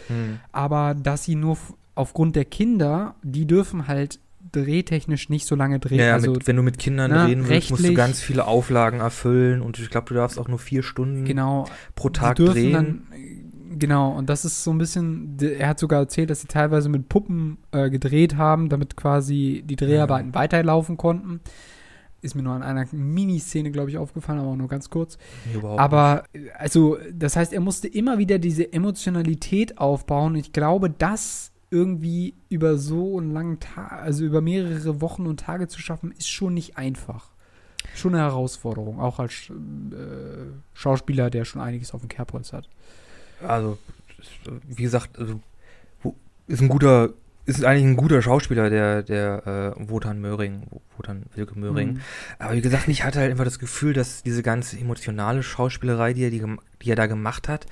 aber dass sie nur aufgrund der Kinder, die dürfen halt drehtechnisch nicht so lange drehen. Ja, also, wenn du mit Kindern reden willst, musst du ganz viele Auflagen erfüllen, und ich glaube, du darfst auch nur 4 Stunden pro Tag drehen. Genau, und das ist so ein bisschen, er hat sogar erzählt, dass sie teilweise mit Puppen gedreht haben, damit quasi die Dreharbeiten weiterlaufen konnten. Ist mir nur an einer Miniszene, glaube ich, aufgefallen, aber auch nur ganz kurz. Also, das heißt, er musste immer wieder diese Emotionalität aufbauen, und ich glaube, das irgendwie über so einen langen Tag, also über mehrere Wochen und Tage zu schaffen, ist schon nicht einfach. Schon eine Herausforderung, auch als Schauspieler, der schon einiges auf dem Kerbholz hat. Also, wie gesagt, ist eigentlich ein guter Schauspieler, der Wotan Wilke Möhring. Aber wie gesagt, ich hatte halt einfach das Gefühl, dass diese ganze emotionale Schauspielerei, die er da gemacht hat,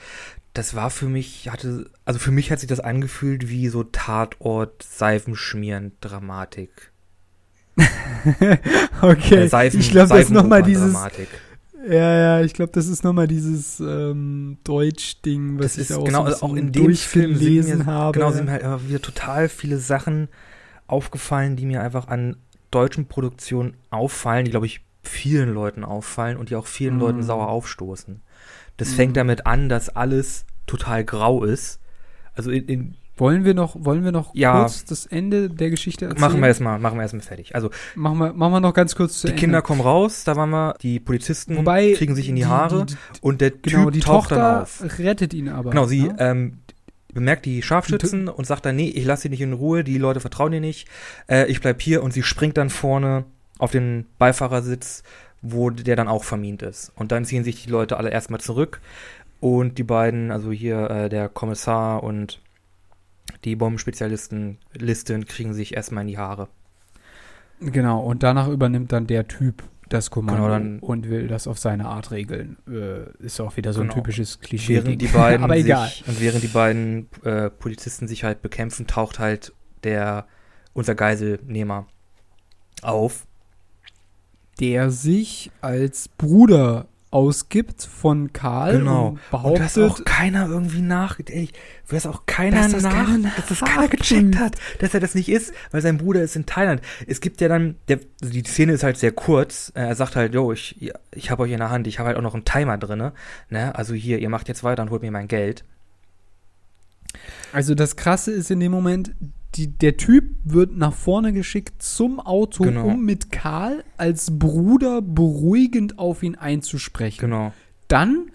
das war für mich hat sich das angefühlt wie so Tatort, Seifenschmieren, Dramatik. Okay, ich glaube, das ist nochmal dieses Dramatik. Ja, ich glaube, das ist nochmal dieses Deutsch-Ding, was ich auch so durchgelesen habe. Genau, sind mir halt einfach wieder total viele Sachen aufgefallen, die mir einfach an deutschen Produktionen auffallen, die, glaube ich, vielen Leuten auffallen und die auch vielen Leuten sauer aufstoßen. Das fängt damit an, dass alles total grau ist. Also wollen wir noch kurz das Ende der Geschichte erzählen? Machen wir erstmal fertig. Also machen wir noch ganz kurz zu Ende. Die Kinder kommen raus, da waren wir, die Polizisten kriegen sich in die Haare, und der Typ taucht dann auf. Die Tochter rettet ihn aber. Genau, sie bemerkt die Scharfschützen und sagt dann, nee, ich lasse sie nicht in Ruhe, die Leute vertrauen dir nicht, ich bleib hier, und sie springt dann vorne auf den Beifahrersitz, wo der dann auch vermint ist. Und dann ziehen sich die Leute alle erstmal zurück, und die beiden, also hier der Kommissar und die Bombenspezialisten kriegen sich erstmal in die Haare. Genau, und danach übernimmt dann der Typ das Kommando und will das auf seine Art regeln. Ist auch wieder so ein typisches Klischee. Während die beiden Polizisten sich halt bekämpfen, taucht halt unser Geiselnehmer auf, der sich als Bruder ausgibt von Karl. Genau. Und behauptet, und dass das keiner gecheckt hat, dass er das nicht ist, weil sein Bruder ist in Thailand. Es gibt ja dann, die Szene ist halt sehr kurz, er sagt halt, yo, ich habe euch in der Hand, ich habe halt auch noch einen Timer drin, ne? Also hier, ihr macht jetzt weiter und holt mir mein Geld. Also das Krasse ist in dem Moment, der Typ wird nach vorne geschickt zum Auto, um mit Karl als Bruder beruhigend auf ihn einzusprechen. Genau. Dann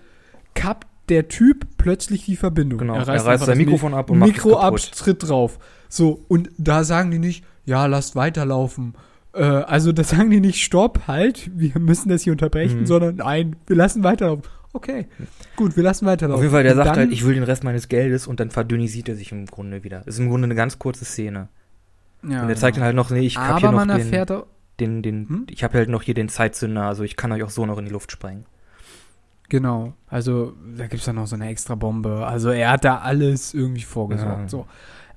kappt der Typ plötzlich die Verbindung. Genau. Er reißt sein Mikrofon ab und macht es kaputt. Tritt drauf. So, und da sagen die nicht, ja, lasst weiterlaufen. Also da sagen die nicht, stopp, halt, wir müssen das hier unterbrechen, sondern nein, wir lassen weiterlaufen. Okay, gut, wir lassen weiterlaufen. Auf jeden Fall, der sagt halt, ich will den Rest meines Geldes, und dann verdünnisiert er sich im Grunde wieder. Das ist im Grunde eine ganz kurze Szene. Ja, und er zeigt dann halt noch, nee, ich habe hier noch ich habe halt noch hier den Zeitzünder, also ich kann euch auch so noch in die Luft sprengen. Genau, also da gibt's dann noch so eine extra Bombe. Also er hat da alles irgendwie vorgesorgt, so.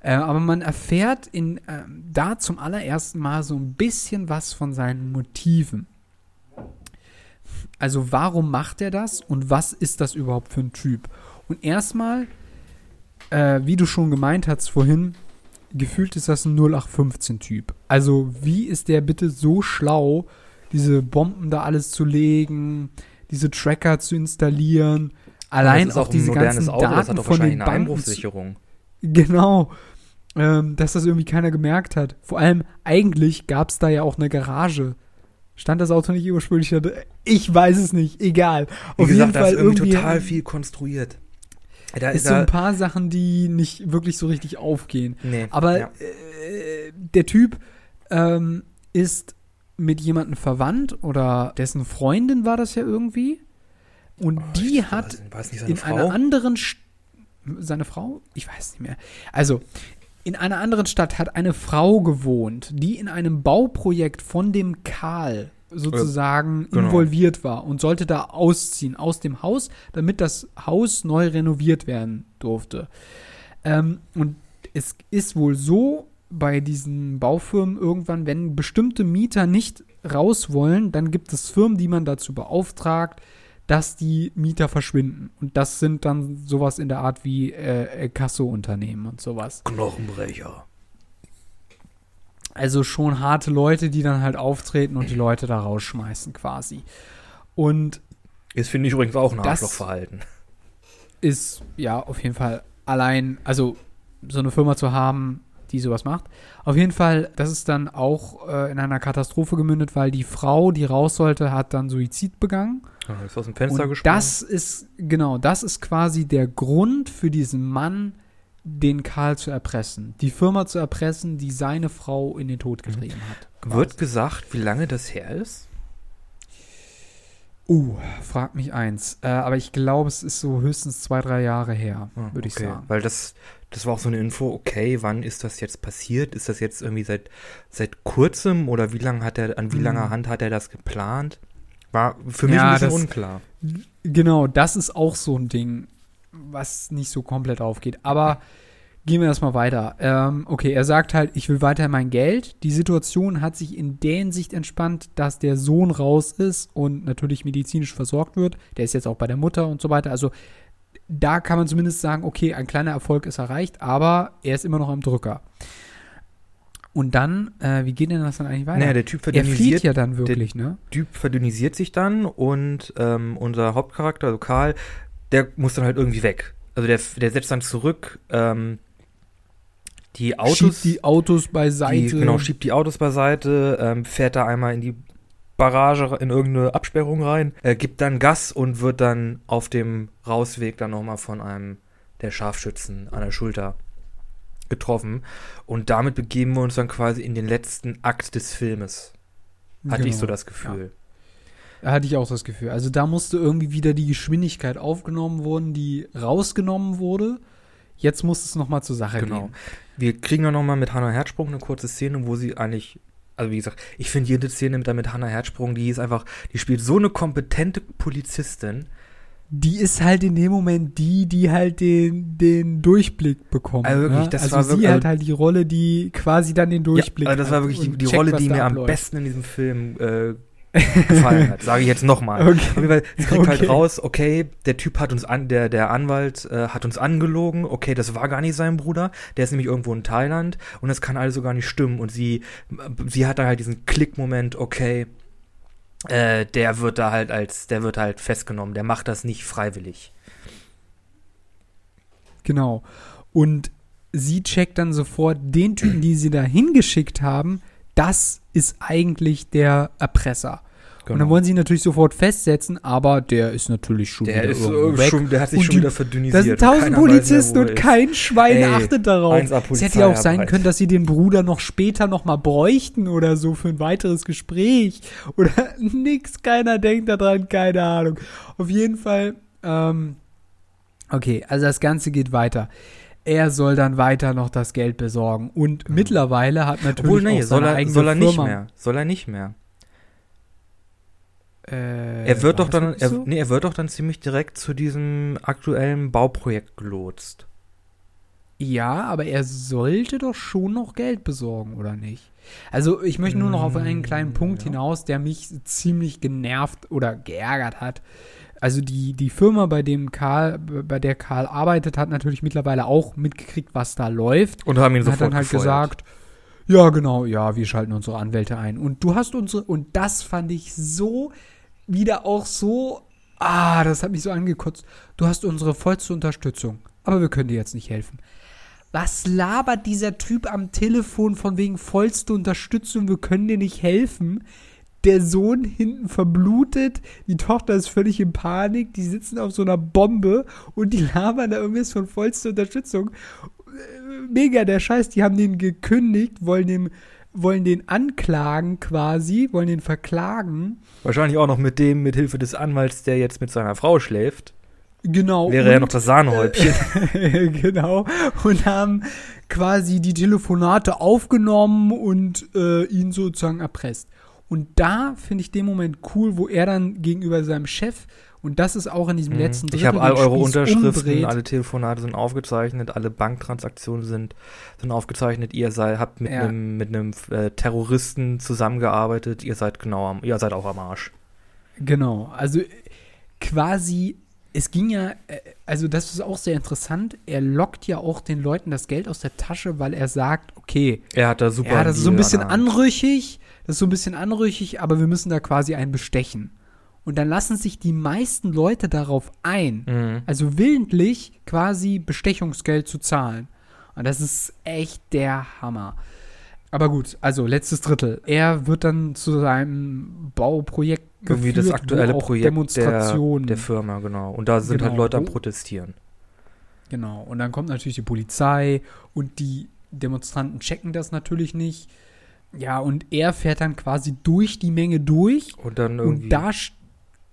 Aber man erfährt da zum allerersten Mal so ein bisschen was von seinen Motiven. Also warum macht er das und was ist das überhaupt für ein Typ? Und erstmal, wie du schon gemeint hast vorhin, gefühlt ist das ein 0815-Typ. Also wie ist der bitte so schlau, diese Bomben da alles zu legen, diese Tracker zu installieren, allein auch diese ganzen Daten von den Einbruchssicherung. Genau, dass das irgendwie keiner gemerkt hat. Vor allem, eigentlich gab es da ja auch eine Garage. Stand das Auto nicht ursprünglich da drin? Ich weiß es nicht, egal. Auf jeden Fall irgendwie total viel konstruiert. Da ist so ein paar Sachen, die nicht wirklich so richtig aufgehen. Nee, aber der Typ ist mit jemandem verwandt, oder dessen Freundin war das ja irgendwie. Und die hat in einer anderen Stadt, seine Frau? Ich weiß nicht mehr. Also, in einer anderen Stadt hat eine Frau gewohnt, die in einem Bauprojekt von dem Karl sozusagen involviert war und sollte da ausziehen aus dem Haus, damit das Haus neu renoviert werden durfte. Und es ist wohl so bei diesen Baufirmen irgendwann, wenn bestimmte Mieter nicht raus wollen, dann gibt es Firmen, die man dazu beauftragt, dass die Mieter verschwinden. Und das sind dann sowas in der Art wie Kassounternehmen und sowas. Knochenbrecher. Also schon harte Leute, die dann halt auftreten und die Leute da rausschmeißen quasi. Und das finde ich übrigens auch ein Arschlochverhalten. Ist ja auf jeden Fall allein, also so eine Firma zu haben, die sowas macht. Auf jeden Fall, das ist dann auch in einer Katastrophe gemündet, weil die Frau, die raus sollte, hat dann Suizid begangen. Ja, ist aus dem Fenster gesprungen. Das ist quasi der Grund für diesen Mann, den Karl zu erpressen, die Firma zu erpressen, die seine Frau in den Tod getrieben hat. Quasi. Wird gesagt, wie lange das her ist? Frag mich eins. Aber ich glaube, es ist so höchstens 2-3 Jahre her, würde ich sagen. Weil das war auch so eine Info, okay, wann ist das jetzt passiert? Ist das jetzt irgendwie seit kurzem oder wie langer Hand hat er das geplant? War für mich ein bisschen unklar. Genau, das ist auch so ein Ding, was nicht so komplett aufgeht. Aber gehen wir erstmal weiter. Er sagt halt, ich will weiter mein Geld. Die Situation hat sich in der Hinsicht entspannt, dass der Sohn raus ist und natürlich medizinisch versorgt wird. Der ist jetzt auch bei der Mutter und so weiter. Also da kann man zumindest sagen, okay, ein kleiner Erfolg ist erreicht, aber er ist immer noch am Drücker. Und dann, wie geht denn das dann eigentlich weiter? Naja, der Typ verdünnisiert, er flieht ja dann wirklich, ne? Der Typ verdünnisiert sich dann und unser Hauptcharakter, also Karl, der muss dann halt irgendwie weg. Also der setzt dann zurück, schiebt die Autos beiseite, fährt da einmal in die Barrage, in irgendeine Absperrung rein, gibt dann Gas und wird dann auf dem Rausweg dann nochmal von einem der Scharfschützen an der Schulter getroffen. Und damit begeben wir uns dann quasi in den letzten Akt des Filmes. Hatte ich so das Gefühl. Ja. Hatte ich auch das Gefühl. Also da musste irgendwie wieder die Geschwindigkeit aufgenommen werden, die rausgenommen wurde. Jetzt muss es nochmal zur Sache gehen. Wir kriegen dann nochmal mit Hannah Herzsprung eine kurze Szene, wo sie eigentlich... Also wie gesagt, ich finde jede Szene mit Hannah Herzsprung, die spielt so eine kompetente Polizistin. Die ist halt in dem Moment die halt den Durchblick bekommt. Also wirklich, hat halt die Rolle, die quasi dann den Durchblick hat. Also das war wirklich die Rolle, die mir am besten in diesem Film gefallen hat. Sage ich jetzt nochmal. Okay. Es kriegt halt raus, okay, der Typ hat uns der Anwalt hat uns angelogen, okay, das war gar nicht sein Bruder, der ist nämlich irgendwo in Thailand und das kann also gar nicht stimmen. Und sie hat da halt diesen Klickmoment, okay, der wird halt festgenommen, der macht das nicht freiwillig. Genau. Und sie checkt dann sofort den Typen, die sie da hingeschickt haben, das ist eigentlich der Erpresser. Genau. Und dann wollen sie ihn natürlich sofort festsetzen, aber der ist natürlich schon der wieder ist irgendwo weg. Der hat sich schon wieder verdünnisiert. Da sind 1000 Polizisten und kein Schwein achtet darauf. Es hätte ja auch sein können, dass sie den Bruder noch später noch mal bräuchten oder so für ein weiteres Gespräch. Oder nix, keiner denkt daran, keine Ahnung. Auf jeden Fall, also das Ganze geht weiter. Er soll dann weiter noch das Geld besorgen. Und mittlerweile hat natürlich soll er nicht mehr. Er wird doch dann ziemlich direkt zu diesem aktuellen Bauprojekt gelotst. Ja, aber er sollte doch schon noch Geld besorgen, oder nicht? Also ich möchte nur noch auf einen kleinen Punkt hinaus, der mich ziemlich genervt oder geärgert hat. Also die Firma, bei der Karl arbeitet, hat natürlich mittlerweile auch mitgekriegt, was da läuft. Und haben ihn sofort gefeuert. Hat dann halt gesagt, ja genau, ja, wir schalten unsere Anwälte ein. Und du hast und das fand ich so, wieder auch so, das hat mich so angekotzt. Du hast unsere vollste Unterstützung, aber wir können dir jetzt nicht helfen. Was labert dieser Typ am Telefon von wegen vollste Unterstützung, wir können dir nicht helfen? Der Sohn hinten verblutet, die Tochter ist völlig in Panik, die sitzen auf so einer Bombe und die labern da irgendwas von vollster Unterstützung. Mega der Scheiß, die haben den gekündigt, wollen den anklagen quasi, wollen den verklagen. Wahrscheinlich auch noch mit Hilfe des Anwalts, der jetzt mit seiner Frau schläft. Genau. Wäre ja noch das Sahnehäubchen. Genau. Und haben quasi die Telefonate aufgenommen und ihn sozusagen erpresst. Und da finde ich den Moment cool, wo er dann gegenüber seinem Chef, und das ist auch in diesem letzten Drittel, ich habe all eure Unterschriften, umdreht. Alle Telefonate sind aufgezeichnet, alle Banktransaktionen sind aufgezeichnet, ihr habt mit einem Terroristen zusammengearbeitet, ihr seid auch am Arsch. Genau, also quasi, es ging ja, also das ist auch sehr interessant, er lockt ja auch den Leuten das Geld aus der Tasche, weil er sagt, okay, das ist so ein bisschen anrüchig, aber wir müssen da quasi einen bestechen. Und dann lassen sich die meisten Leute darauf ein, also willentlich quasi Bestechungsgeld zu zahlen. Und das ist echt der Hammer. Aber gut, also letztes Drittel. Er wird dann zu seinem Bauprojekt irgendwie geführt, das aktuelle Projekt der Firma, genau. Und da sind halt Leute am Protestieren. Genau, und dann kommt natürlich die Polizei und die Demonstranten checken das natürlich nicht. Ja, und er fährt dann quasi durch die Menge durch. Und dann irgendwie. Und da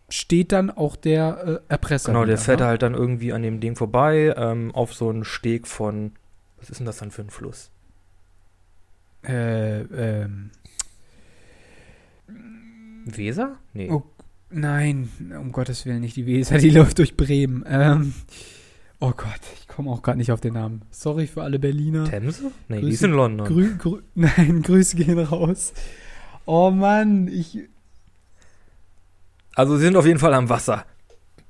steht dann auch der Erpresser. Genau, der fährt halt dann irgendwie an dem Ding vorbei, auf so einen Steg von, was ist denn das dann für ein Fluss? Weser? Nee. Oh, nein, um Gottes Willen nicht die Weser, die läuft durch Bremen. Oh Gott, ich komme auch gerade nicht auf den Namen. Sorry für alle Berliner. Themse? Nee, Grüße, die ist in London. Nein, Grüße gehen raus. Oh Mann, also sie sind auf jeden Fall am Wasser.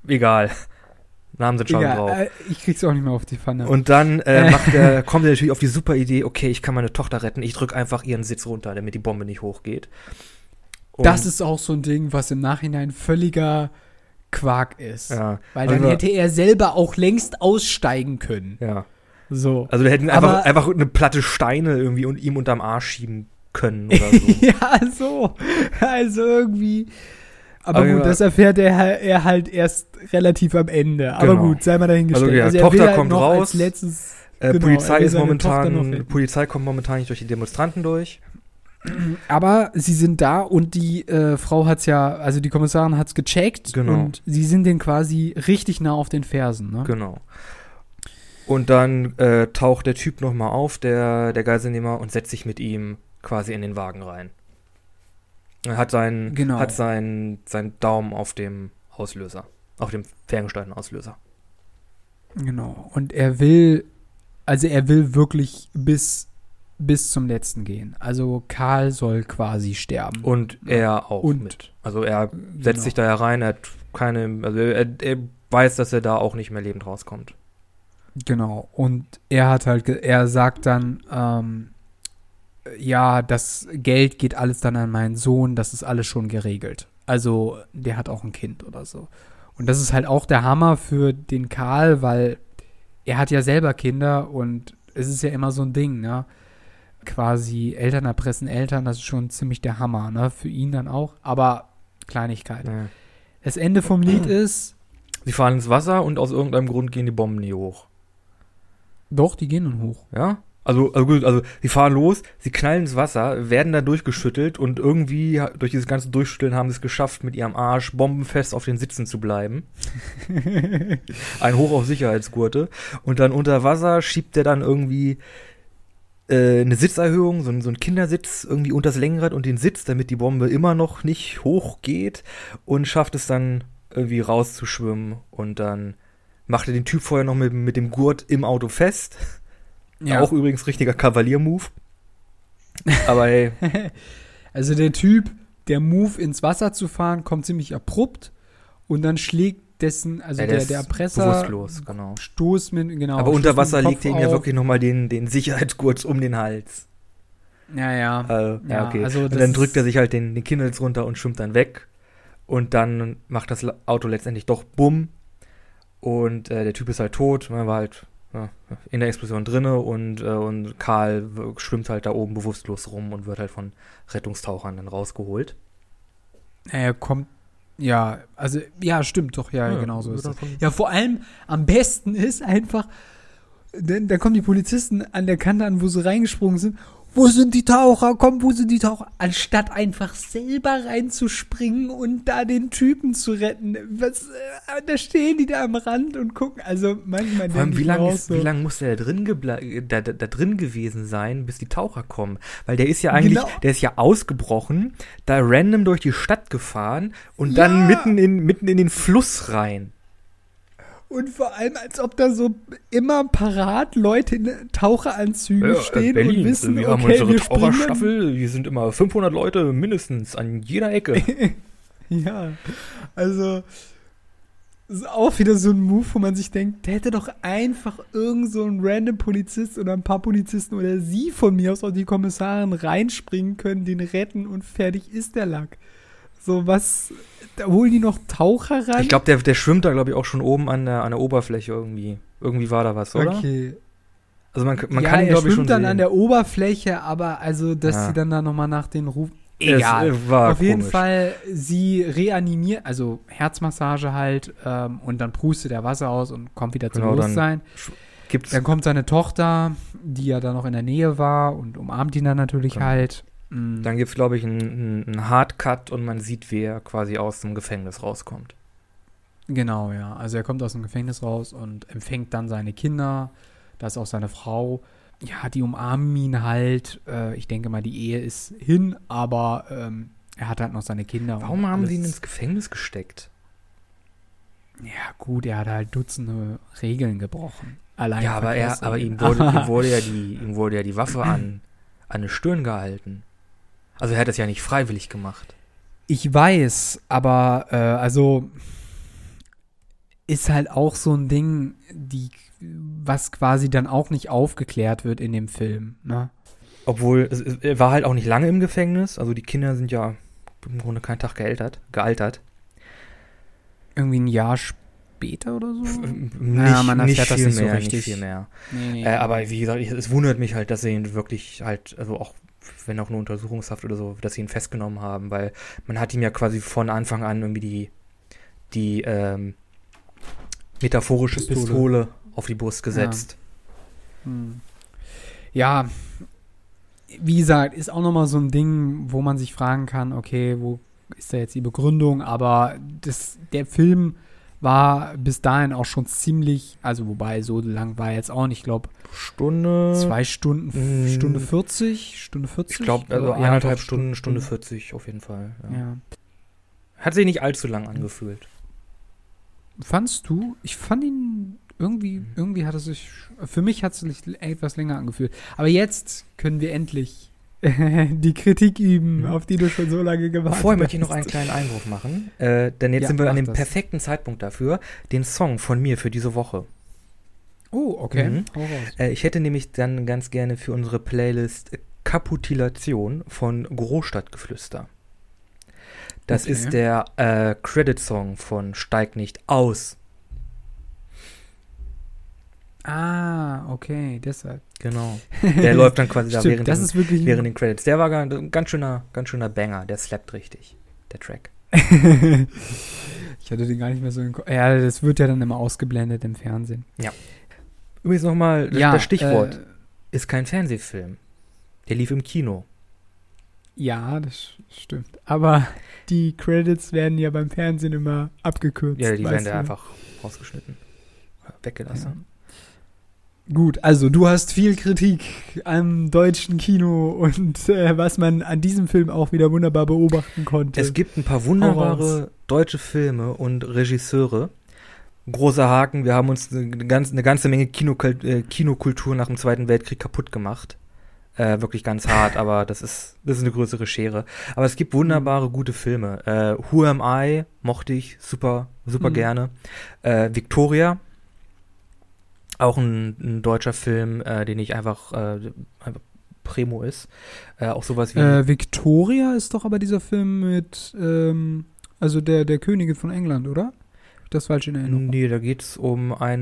Egal. Namen sind schon drauf. Ich krieg's auch nicht mehr auf die Pfanne. Und dann kommt er natürlich auf die super Idee, okay, ich kann meine Tochter retten, ich drück einfach ihren Sitz runter, damit die Bombe nicht hochgeht. Und das ist auch so ein Ding, was im Nachhinein völliger Quark ist. Ja. Weil dann hätte er selber auch längst aussteigen können. Ja. So. Also da hätten einfach eine Platte Steine irgendwie und ihm unterm Arsch schieben können oder so. Ja, so. Also irgendwie. Aber gut, das erfährt er halt erst relativ am Ende. Aber gut, sei mal dahingestellt. Also Tochter kommt raus. Als letztes, Polizei kommt momentan nicht durch die Demonstranten durch. Aber sie sind da und die Frau hat's ja, also die Kommissarin hat's gecheckt und sie sind denen quasi richtig nah auf den Fersen, ne? Genau. Und dann taucht der Typ nochmal auf, der Geiselnehmer, und setzt sich mit ihm quasi in den Wagen rein. Er hat seinen Daumen auf dem Auslöser, auf dem Ferngesteuerten-Auslöser. Genau. Und er will wirklich bis zum Letzten gehen. Also Karl soll quasi sterben. Und er auch mit. Also er setzt sich da rein, er weiß, dass er da auch nicht mehr lebend rauskommt. Genau. Und er hat halt, er sagt dann, das Geld geht alles dann an meinen Sohn, das ist alles schon geregelt. Also der hat auch ein Kind oder so. Und das ist halt auch der Hammer für den Karl, weil er hat ja selber Kinder und es ist ja immer so ein Ding, ne? Quasi Eltern erpressen Eltern, das ist schon ziemlich der Hammer, ne? Für ihn dann auch, aber Kleinigkeit. Ja. Das Ende vom Lied ist, sie fahren ins Wasser und aus irgendeinem Grund gehen die Bomben nie hoch. Doch, die gehen dann hoch. Ja? Also sie fahren los, sie knallen ins Wasser, werden da durchgeschüttelt und irgendwie durch dieses ganze Durchschütteln haben sie es geschafft, mit ihrem Arsch bombenfest auf den Sitzen zu bleiben. Ein Hoch auf Sicherheitsgurte. Und dann unter Wasser schiebt er dann irgendwie eine Sitzerhöhung, so ein Kindersitz irgendwie unter das Lenkrad und den Sitz, damit die Bombe immer noch nicht hochgeht, und schafft es dann irgendwie rauszuschwimmen. Und dann macht er den Typ vorher noch mit dem Gurt im Auto fest. Ja. Auch übrigens richtiger Kavalier-Move. Aber hey. Also der Move ins Wasser zu fahren, kommt ziemlich abrupt und dann schlägt der Erpresser bewusstlos, genau. Aber unter Wasser legt er ihm ja wirklich nochmal den Sicherheitsgurt um den Hals. Ja. Okay. Also und dann drückt er sich halt den Kindersitz runter und schwimmt dann weg. Und dann macht das Auto letztendlich doch bumm. Und der Typ ist halt tot. Man war halt in der Explosion drinne und Karl schwimmt halt da oben bewusstlos rum und wird halt von Rettungstauchern dann rausgeholt. Er kommt. Ja, also, ja, stimmt doch, ja, genau so ist es. Ja, vor allem, am besten ist einfach, denn da kommen die Polizisten an der Kante an, wo sie reingesprungen sind, Wo sind die Taucher? Komm, wo sind die Taucher? Anstatt einfach selber reinzuspringen und da den Typen zu retten. Was, da stehen die da am Rand und gucken. Also manchmal denke ich auch so. Wie lange muss der da drin gewesen sein, bis die Taucher kommen? Weil der ist ja eigentlich, der ist ja ausgebrochen, da random durch die Stadt gefahren und dann mitten in den Fluss rein. Und vor allem, als ob da so immer parat Leute in Taucheranzügen stehen Berlin, und wissen, wir haben unsere Taucherstaffel, wir sind immer 500 Leute mindestens an jeder Ecke. Ja, also ist auch wieder so ein Move, wo man sich denkt, der hätte doch einfach irgend so ein random Polizist oder ein paar Polizisten oder sie von mir aus, auch die Kommissarin, reinspringen können, den retten und fertig ist der Lack. So, was, da holen die noch Taucher ran? Ich glaube, der schwimmt da, glaube ich, auch schon oben an der Oberfläche irgendwie. Irgendwie war da was, oder? Okay. Also man kann ihn, glaube ich, schon sehen. Er schwimmt dann an der Oberfläche, aber also, dass sie dann da nochmal nach den Rufen... Egal. Auf jeden Fall, sie reanimiert, also Herzmassage halt, und dann prustet er Wasser aus und kommt wieder zum Bewusstsein. Dann kommt seine Tochter, die ja dann noch in der Nähe war und umarmt ihn dann natürlich halt. Dann gibt es, glaube ich, einen Hardcut und man sieht, wie er quasi aus dem Gefängnis rauskommt. Genau, ja. Also er kommt aus dem Gefängnis raus und empfängt dann seine Kinder. Da ist auch seine Frau. Ja, die umarmen ihn halt. Ich denke mal, die Ehe ist hin, aber er hat halt noch seine Kinder. Warum haben sie ihn ins Gefängnis gesteckt? Ja, gut, er hat halt Dutzende Regeln gebrochen. Allein ja, aber ihm wurde ja die Waffe an den Stirn gehalten. Also er hat das ja nicht freiwillig gemacht. Ich weiß, aber also ist halt auch so ein Ding, was quasi dann auch nicht aufgeklärt wird in dem Film. Ne? Obwohl, er war halt auch nicht lange im Gefängnis. Also die Kinder sind ja im Grunde keinen Tag gealtert. Irgendwie ein Jahr später oder so? Nicht viel mehr. Nee. Aber wie gesagt, es wundert mich halt, dass sie ihn wirklich halt, also auch wenn auch nur Untersuchungshaft oder so, dass sie ihn festgenommen haben, weil man hat ihm ja quasi von Anfang an irgendwie die metaphorische Pistole auf die Brust gesetzt. Ja. Ja, wie gesagt, ist auch nochmal so ein Ding, wo man sich fragen kann, okay, wo ist da jetzt die Begründung, aber der Film war bis dahin auch schon ziemlich, also wobei so lang war jetzt auch nicht, ich glaube Stunde 40. Ich glaube, also 1,5 Stunden, Stunde 40 auf jeden Fall. Ja. Hat sich nicht allzu lang angefühlt. Fandst du? Ich fand ihn irgendwie hat es sich, für mich hat es sich etwas länger angefühlt. Aber jetzt können wir endlich die Kritik üben, auf die du schon so lange gewartet hast. Vorher möchte ich noch einen kleinen Einwurf machen, denn jetzt sind wir an dem perfekten Zeitpunkt dafür, den Song von mir für diese Woche. Oh, okay. Ich hätte nämlich dann ganz gerne für unsere Playlist Kapitulation von Großstadtgeflüster. Das ist der Credit-Song von Steig nicht aus. Ah, okay, deshalb. Genau. Der läuft dann quasi da während den Credits. Der war ein ganz schöner Banger. Der slappt richtig, der Track. Ich hatte den gar nicht mehr so im Kopf. Ja, das wird ja dann immer ausgeblendet im Fernsehen. Ja. Übrigens nochmal das Stichwort. Ist kein Fernsehfilm. Der lief im Kino. Ja, das stimmt. Aber die Credits werden ja beim Fernsehen immer abgekürzt. Ja, die werden da einfach rausgeschnitten. Weggelassen. Ja. Gut, also du hast viel Kritik am deutschen Kino und was man an diesem Film auch wieder wunderbar beobachten konnte. Es gibt ein paar wunderbare deutsche Filme und Regisseure. Großer Haken, wir haben uns eine ganze Menge Kinokultur nach dem Zweiten Weltkrieg kaputt gemacht. Wirklich ganz hart, aber das ist eine größere Schere. Aber es gibt wunderbare, gute Filme. Who am I mochte ich super gerne. Victoria, auch ein deutscher Film, den ich einfach Primo ist. Auch sowas wie... Victoria ist doch aber dieser Film mit, also der Königin von England, oder? Das falsch in Erinnerung. Nee, da geht's um ein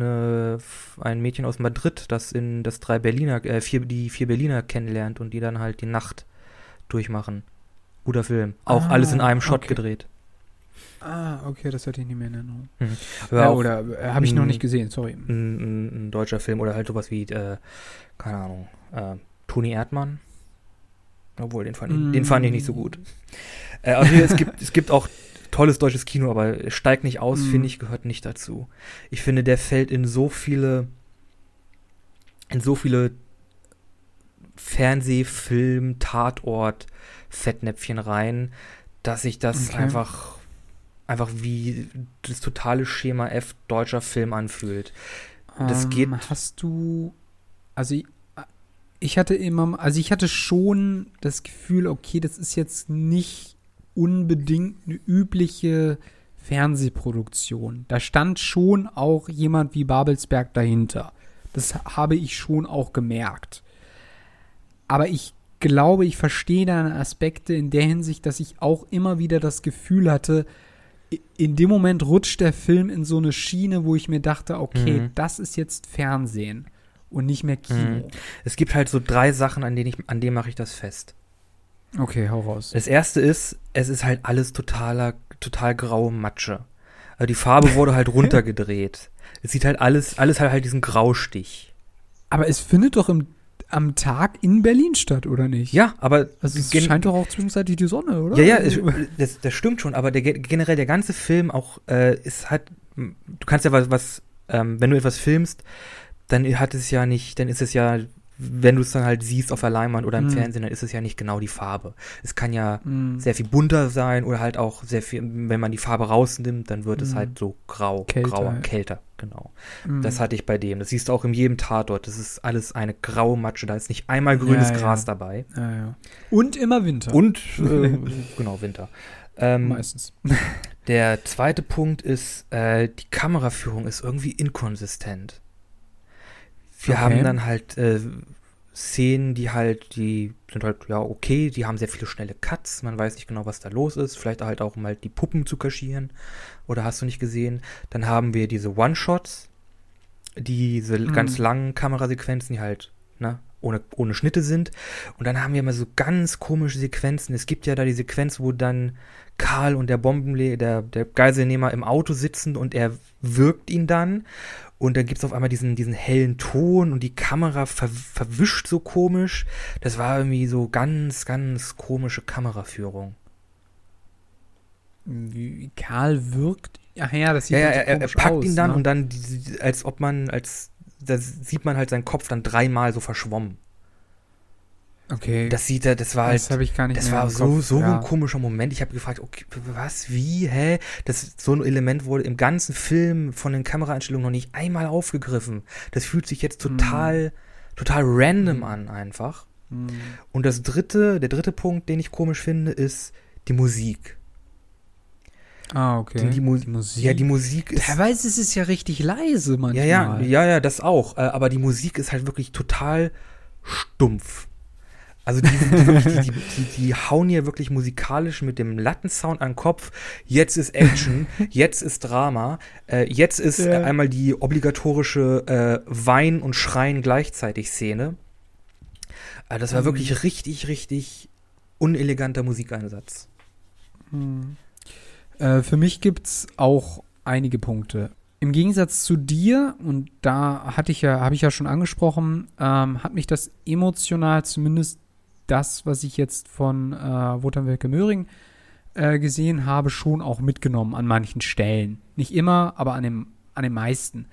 Mädchen aus Madrid, das die vier Berliner kennenlernt und die dann halt die Nacht durchmachen. Guter Film. Auch alles in einem Shot gedreht. Ah, okay, das hatte ich nicht mehr in Erinnerung. Oder habe ich noch nicht gesehen, sorry. Ein deutscher Film oder halt sowas wie, keine Ahnung, Toni Erdmann, Obwohl, den fand ich nicht so gut. Also es gibt auch tolles deutsches Kino, aber Steig nicht aus, finde ich, gehört nicht dazu. Ich finde, der fällt in so viele Fernseh-, Film-, Tatort, Fettnäpfchen rein, dass ich das einfach wie das totale Schema F deutscher Film anfühlt. Das geht. Ich hatte schon das Gefühl, okay, das ist jetzt nicht unbedingt eine übliche Fernsehproduktion. Da stand schon auch jemand wie Babelsberg dahinter. Das habe ich schon auch gemerkt. Aber ich glaube, ich verstehe deine Aspekte in der Hinsicht, dass ich auch immer wieder das Gefühl hatte, in dem Moment rutscht der Film in so eine Schiene, wo ich mir dachte, okay, das ist jetzt Fernsehen und nicht mehr Kino. Es gibt halt so drei Sachen, an denen mache ich das fest. Okay, hau raus. Das erste ist, es ist halt alles total graue Matsche. Also die Farbe wurde halt runtergedreht. Es sieht halt alles hat halt diesen Graustich. Aber es findet doch am Tag in Berlin statt, oder nicht? Ja, aber... Also es scheint doch auch zwischenzeitlich die Sonne, oder? Ja, das stimmt schon, aber generell der ganze Film auch ist halt... Du kannst ja wenn du etwas filmst, dann ist es ja, wenn du es dann halt siehst auf der Leinwand oder im Fernsehen, dann ist es ja nicht genau die Farbe. Es kann ja sehr viel bunter sein oder halt auch sehr viel, wenn man die Farbe rausnimmt, dann wird es halt so kälter, genau. Das hatte ich bei dem. Das siehst du auch in jedem Tatort. Das ist alles eine graue Matsche. Da ist nicht einmal grünes Gras dabei. Ja, ja. Und immer Winter. Und, genau, Winter. Meistens. Der zweite Punkt ist, die Kameraführung ist irgendwie inkonsistent. Wir haben dann halt Szenen, die sind die haben sehr viele schnelle Cuts, man weiß nicht genau, was da los ist, vielleicht halt auch, um halt die Puppen zu kaschieren, oder hast du nicht gesehen. Dann haben wir diese One-Shots, diese ganz langen Kamerasequenzen, die halt, ohne Schnitte sind. Und dann haben wir immer so ganz komische Sequenzen. Es gibt ja da die Sequenz, wo dann Karl und der Geiselnehmer im Auto sitzen und er wirkt ihn dann. Und dann gibt's auf einmal diesen hellen Ton und die Kamera verwischt so komisch. Das war irgendwie so ganz, ganz komische Kameraführung. Karl wirkt... Ach ja, das sieht er packt aus, ihn dann, ne? Und dann, da sieht man halt seinen Kopf dann dreimal so verschwommen. Okay. Das war ein komischer Moment. Ich habe gefragt, okay, was, wie, hä? So ein Element wurde im ganzen Film von den Kameraeinstellungen noch nicht einmal aufgegriffen. Das fühlt sich jetzt total random an, einfach. Und der dritte Punkt, den ich komisch finde, ist die Musik. Ah, okay. Die Musik. Ja, die Musik ist... Teilweise ist es ja richtig leise manchmal. Ja, das auch. Aber die Musik ist halt wirklich total stumpf. Also die hauen hier wirklich musikalisch mit dem Lattensound an den Kopf. Jetzt ist Action, jetzt ist Drama, jetzt ist einmal die obligatorische Wein- und Schreien-gleichzeitig-Szene. Also das war wirklich richtig, richtig uneleganter Musikeinsatz. Für mich gibt's auch einige Punkte. Im Gegensatz zu dir, und da habe ich ja schon angesprochen, hat mich das emotional zumindest das, was ich jetzt von Wotan Wilke Möhring gesehen habe, schon auch mitgenommen an manchen Stellen. Nicht immer, aber an den meisten.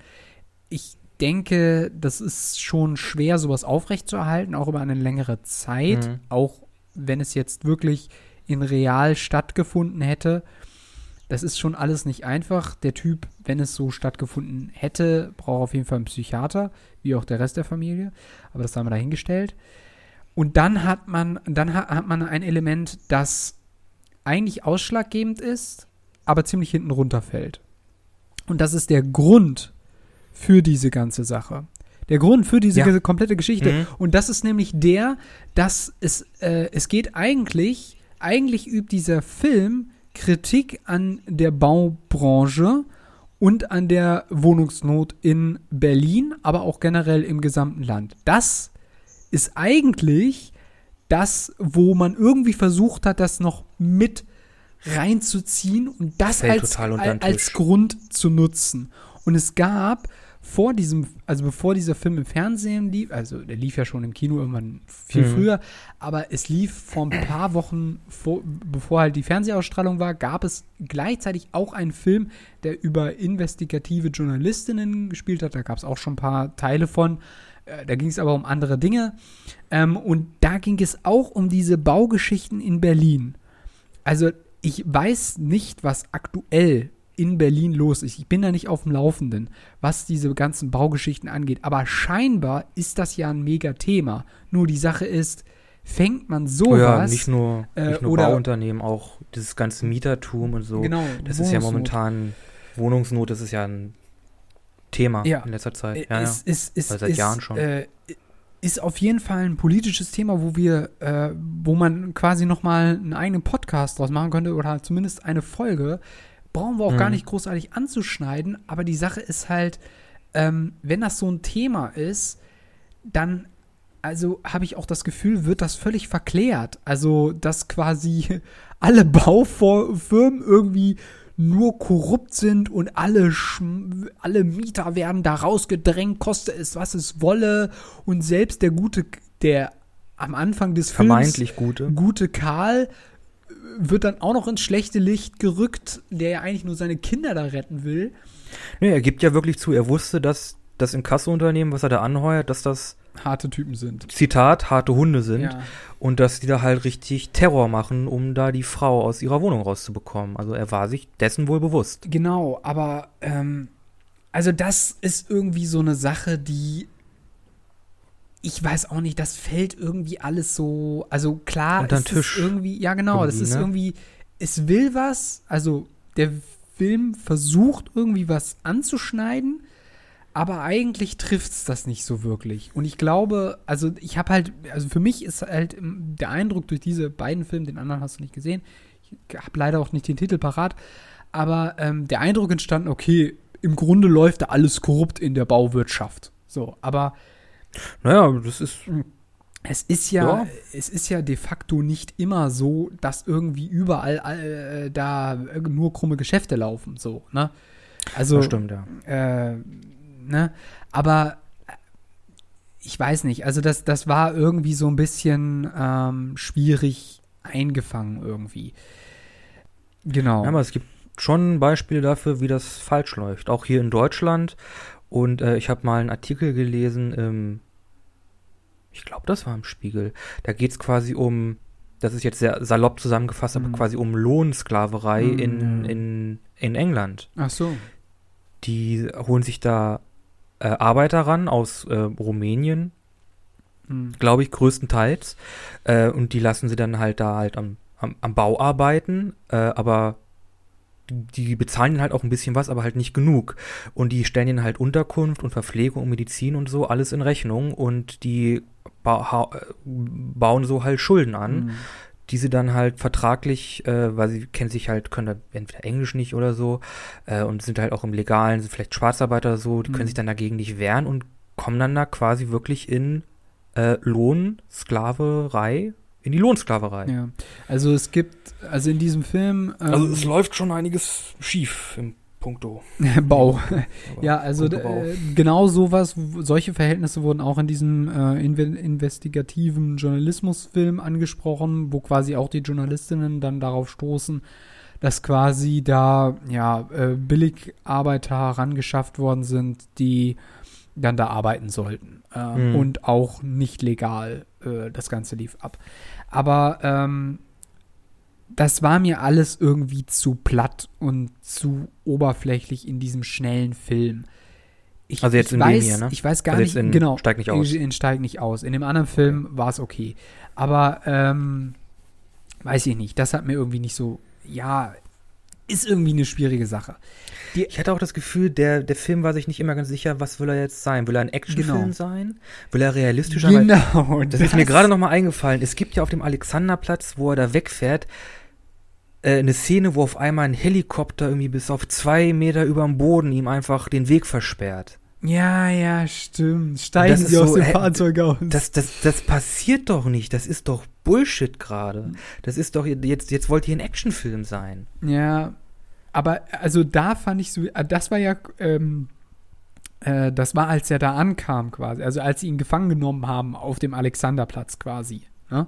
Ich denke, das ist schon schwer, sowas aufrechtzuerhalten, auch über eine längere Zeit, auch wenn es jetzt wirklich in real stattgefunden hätte. Das ist schon alles nicht einfach. Der Typ, wenn es so stattgefunden hätte, braucht auf jeden Fall einen Psychiater, wie auch der Rest der Familie. Aber das haben wir dahingestellt. Und dann hat man ein Element, das eigentlich ausschlaggebend ist, aber ziemlich hinten runterfällt. Und das ist der Grund für diese ganze Sache. Der Grund für diese komplette Geschichte. Und das ist nämlich der, dass es geht eigentlich übt dieser Film Kritik an der Baubranche und an der Wohnungsnot in Berlin, aber auch generell im gesamten Land. Das ist eigentlich das, wo man irgendwie versucht hat, das noch mit reinzuziehen und das als Grund zu nutzen. Und es gab vor diesem, also bevor dieser Film im Fernsehen lief, also der lief ja schon im Kino irgendwann viel früher, aber es lief vor ein paar Wochen, bevor halt die Fernsehausstrahlung war, gab es gleichzeitig auch einen Film, der über investigative Journalistinnen gespielt hat. Da gab es auch schon ein paar Teile von. Da ging es aber um andere Dinge. Und da ging es auch um diese Baugeschichten in Berlin. Also ich weiß nicht, was aktuell in Berlin los ist. Ich bin da nicht auf dem Laufenden, was diese ganzen Baugeschichten angeht. Aber scheinbar ist das ja ein Mega-Thema. Nur die Sache ist, fängt man sowas... Ja, nicht nur oder Bauunternehmen, auch dieses ganze Mietertum und so. Genau, das ist ja momentan... Wohnungsnot, das ist ja ein Thema in letzter Zeit. Ja, seit Jahren schon. Ist auf jeden Fall ein politisches Thema, wo man quasi nochmal einen eigenen Podcast draus machen könnte oder zumindest eine Folge. Brauchen wir auch gar nicht großartig anzuschneiden, aber die Sache ist halt, wenn das so ein Thema ist, dann, also habe ich auch das Gefühl, wird das völlig verklärt. Also, dass quasi alle Baufirmen irgendwie nur korrupt sind und alle Mieter werden da rausgedrängt, koste es, was es wolle. Und selbst der am Anfang des Films vermeintlich gute Karl wird dann auch noch ins schlechte Licht gerückt, der ja eigentlich nur seine Kinder da retten will. Nee, er gibt ja wirklich zu, er wusste, dass das Inkasso-Unternehmen, was er da anheuert, dass das harte Typen sind. Zitat, harte Hunde sind. Ja. Und dass die da halt richtig Terror machen, um da die Frau aus ihrer Wohnung rauszubekommen. Also er war sich dessen wohl bewusst. Genau, aber also das ist irgendwie so eine Sache, die ich weiß auch nicht, das fällt irgendwie alles so, also klar, unter den Tisch. Das ist irgendwie, es will was, also der Film versucht irgendwie was anzuschneiden, aber eigentlich trifft's das nicht so wirklich. Und ich glaube, also für mich ist halt der Eindruck durch diese beiden Filme, den anderen hast du nicht gesehen, ich habe leider auch nicht den Titel parat, aber der Eindruck entstanden, okay, im Grunde läuft da alles korrupt in der Bauwirtschaft. So, aber naja, es ist ja de facto nicht immer so, dass irgendwie überall da nur krumme Geschäfte laufen, so, ne? Also, das stimmt, ja. Ne? Aber ich weiß nicht, also das war irgendwie so ein bisschen schwierig eingefangen irgendwie. Genau. Ja, aber es gibt schon Beispiele dafür, wie das falsch läuft, auch hier in Deutschland. Und ich habe mal einen Artikel gelesen, ich glaube, das war im Spiegel. Da geht es quasi um, das ist jetzt sehr salopp zusammengefasst, aber quasi um Lohnsklaverei in England. Ach so. Die holen sich da Arbeiter ran aus Rumänien, glaube ich, größtenteils. Und die lassen sie dann halt da halt am Bau arbeiten, aber die bezahlen ihnen halt auch ein bisschen was, aber halt nicht genug. Und die stellen ihnen halt Unterkunft und Verpflegung und Medizin und so, alles in Rechnung. Und die bauen so halt Schulden an, die sie dann halt vertraglich, weil sie können da entweder Englisch nicht oder so, und sind halt auch im Legalen, sind vielleicht Schwarzarbeiter oder so, die können sich dann dagegen nicht wehren und kommen dann da quasi wirklich in die Lohnsklaverei. Ja. Also es gibt, also in diesem Film... also es läuft schon einiges schief im Punkto. Bau. Ja, also genau sowas, solche Verhältnisse wurden auch in diesem investigativen Journalismusfilm angesprochen, wo quasi auch die Journalistinnen dann darauf stoßen, dass quasi da Billigarbeiter herangeschafft worden sind, die dann da arbeiten sollten. Und auch nicht legal das Ganze lief ab. Aber das war mir alles irgendwie zu platt und zu oberflächlich in diesem schnellen Film. Ich weiß gar nicht, genau. Steig nicht aus. In Steig nicht aus. In dem anderen Film war es okay. Aber weiß ich nicht. Das hat mir irgendwie nicht so, ist irgendwie eine schwierige Sache. Ich hatte auch das Gefühl, der Film war sich nicht immer ganz sicher, was will er jetzt sein? Will er ein Actionfilm sein? Will er realistischer sein? Genau. Das ist mir gerade nochmal eingefallen. Es gibt ja auf dem Alexanderplatz, wo er da wegfährt, eine Szene, wo auf einmal ein Helikopter irgendwie bis auf 2 Meter über dem Boden ihm einfach den Weg versperrt. Ja, stimmt. Steigen sie aus dem Fahrzeug aus. Das passiert doch nicht. Das ist doch Bullshit gerade. Das ist doch, jetzt wollt ihr ein Actionfilm sein. Ja, aber also da fand ich so, das war ja das war, als er da ankam quasi, also als sie ihn gefangen genommen haben auf dem Alexanderplatz quasi, ne?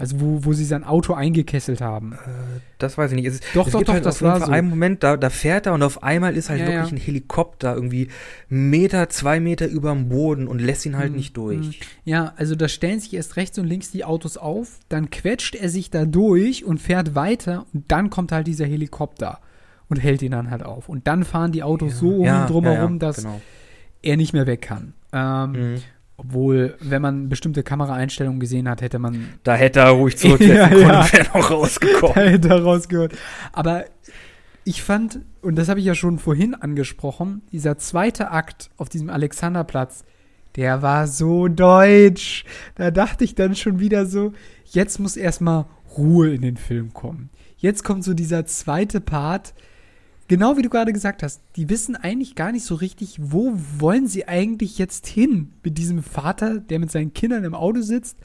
Also wo sie sein Auto eingekesselt haben. Das weiß ich nicht. Es war so. Einen Moment, da fährt er und auf einmal ist halt wirklich ein Helikopter irgendwie 1 Meter, 2 Meter über dem Boden und lässt ihn halt nicht durch. Ja, also da stellen sich erst rechts und links die Autos auf, dann quetscht er sich da durch und fährt weiter und dann kommt halt dieser Helikopter und hält ihn dann halt auf. Und dann fahren die Autos so um ihn drumherum, dass er nicht mehr weg kann. Obwohl, wenn man bestimmte Kameraeinstellungen gesehen hat, hätte man... Da hätte er ruhig zurücksetzen können, wäre noch rausgekommen. Da hätte er rausgehört. Aber ich fand, und das habe ich ja schon vorhin angesprochen, dieser zweite Akt auf diesem Alexanderplatz, der war so deutsch. Da dachte ich dann schon wieder so, jetzt muss erstmal Ruhe in den Film kommen. Jetzt kommt so dieser zweite Part, genau wie du gerade gesagt hast, die wissen eigentlich gar nicht so richtig, wo wollen sie eigentlich jetzt hin mit diesem Vater, der mit seinen Kindern im Auto sitzt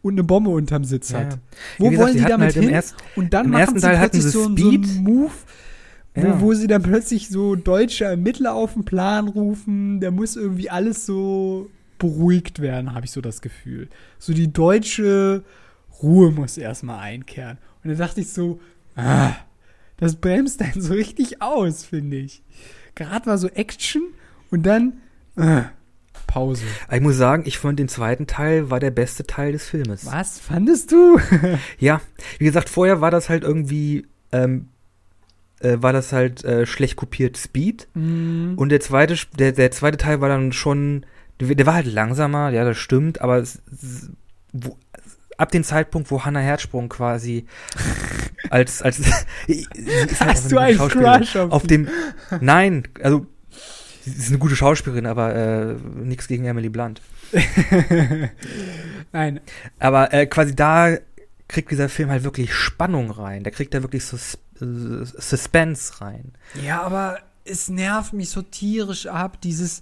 und eine Bombe unterm Sitz hat. Wo gesagt, wollen sie damit halt hin? Und dann machen sie plötzlich so einen Move, wo sie dann plötzlich so deutsche Ermittler auf den Plan rufen. Da muss irgendwie alles so beruhigt werden, habe ich so das Gefühl. So die deutsche Ruhe muss erstmal einkehren. Und da dachte ich so, das bremst dann so richtig aus, finde ich. Gerade war so Action und dann Pause. Ich muss sagen, ich fand den zweiten Teil war der beste Teil des Filmes. Was fandest du? Ja, wie gesagt, vorher war das halt irgendwie schlecht kopiert Speed. Mhm. Und der zweite Teil war dann schon, der war halt langsamer, ja, das stimmt, aber ab dem Zeitpunkt, wo Hannah Herzsprung quasi als hast du einen Crush auf dem? Nein, also sie ist eine gute Schauspielerin, aber nichts gegen Emily Blunt. Nein. Aber quasi da kriegt dieser Film halt wirklich Spannung rein. Da kriegt er wirklich Suspense rein. Ja, aber es nervt mich so tierisch ab, dieses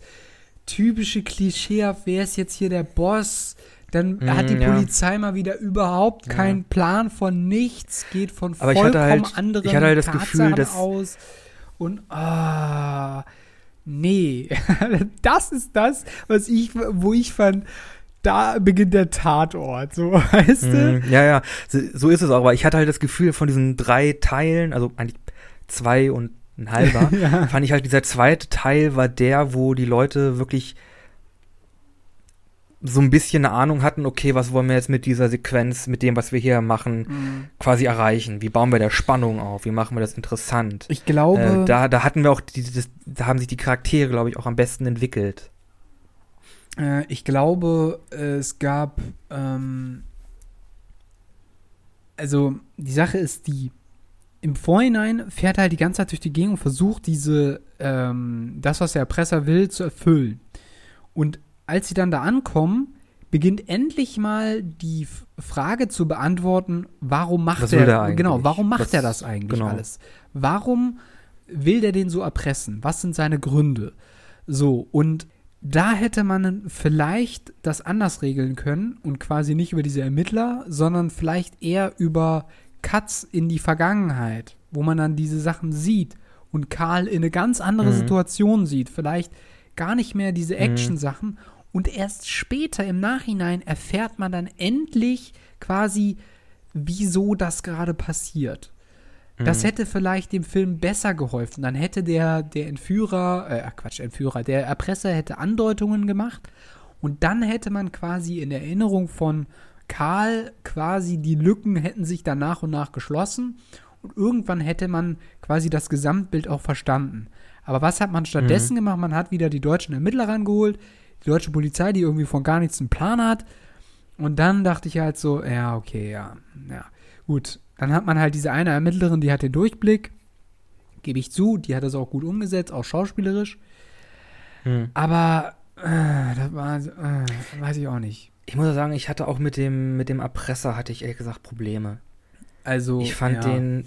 typische Klischee, wer ist jetzt hier der Boss? Dann hat die Polizei mal wieder überhaupt keinen Plan von nichts, geht von aber vollkommen anderen ich hatte halt das Gefühl, dass aus. Und, nee. Das ist das, wo ich fand, da beginnt der Tatort, so, weißt du? Ja, so ist es auch. Aber ich hatte halt das Gefühl, von diesen 3 Teilen, also eigentlich 2 und ein halber, fand ich halt, dieser zweite Teil war der, wo die Leute wirklich so ein bisschen eine Ahnung hatten, okay, was wollen wir jetzt mit dieser Sequenz, mit dem, was wir hier machen, quasi erreichen? Wie bauen wir da Spannung auf? Wie machen wir das interessant? Ich glaube... Da hatten wir auch, da haben sich die Charaktere, glaube ich, auch am besten entwickelt. Ich glaube, es gab... also, die Sache ist die, im Vorhinein fährt er halt die ganze Zeit durch die Gegend und versucht, das, was der Erpresser will, zu erfüllen. Und als sie dann da ankommen, beginnt endlich mal die Frage zu beantworten, warum macht er das eigentlich alles? Warum will der den so erpressen? Was sind seine Gründe? So, und da hätte man vielleicht das anders regeln können und quasi nicht über diese Ermittler, sondern vielleicht eher über Cuts in die Vergangenheit, wo man dann diese Sachen sieht und Karl in eine ganz andere Situation sieht. Vielleicht gar nicht mehr diese Action-Sachen und erst später im Nachhinein erfährt man dann endlich quasi, wieso das gerade passiert. Das hätte vielleicht dem Film besser geholfen. Dann hätte der der Erpresser hätte Andeutungen gemacht und dann hätte man quasi in Erinnerung von Karl quasi die Lücken hätten sich dann nach und nach geschlossen und irgendwann hätte man quasi das Gesamtbild auch verstanden. Aber was hat man stattdessen gemacht? Man hat wieder die deutschen Ermittler rangeholt, die deutsche Polizei, die irgendwie von gar nichts einen Plan hat. Und dann dachte ich halt so, gut. Dann hat man halt diese eine Ermittlerin, die hat den Durchblick, gebe ich zu, die hat das auch gut umgesetzt, auch schauspielerisch. Aber das war, weiß ich auch nicht. Ich muss sagen, ich hatte auch mit dem Erpresser, hatte ich ehrlich gesagt Probleme. Also, ich fand ihn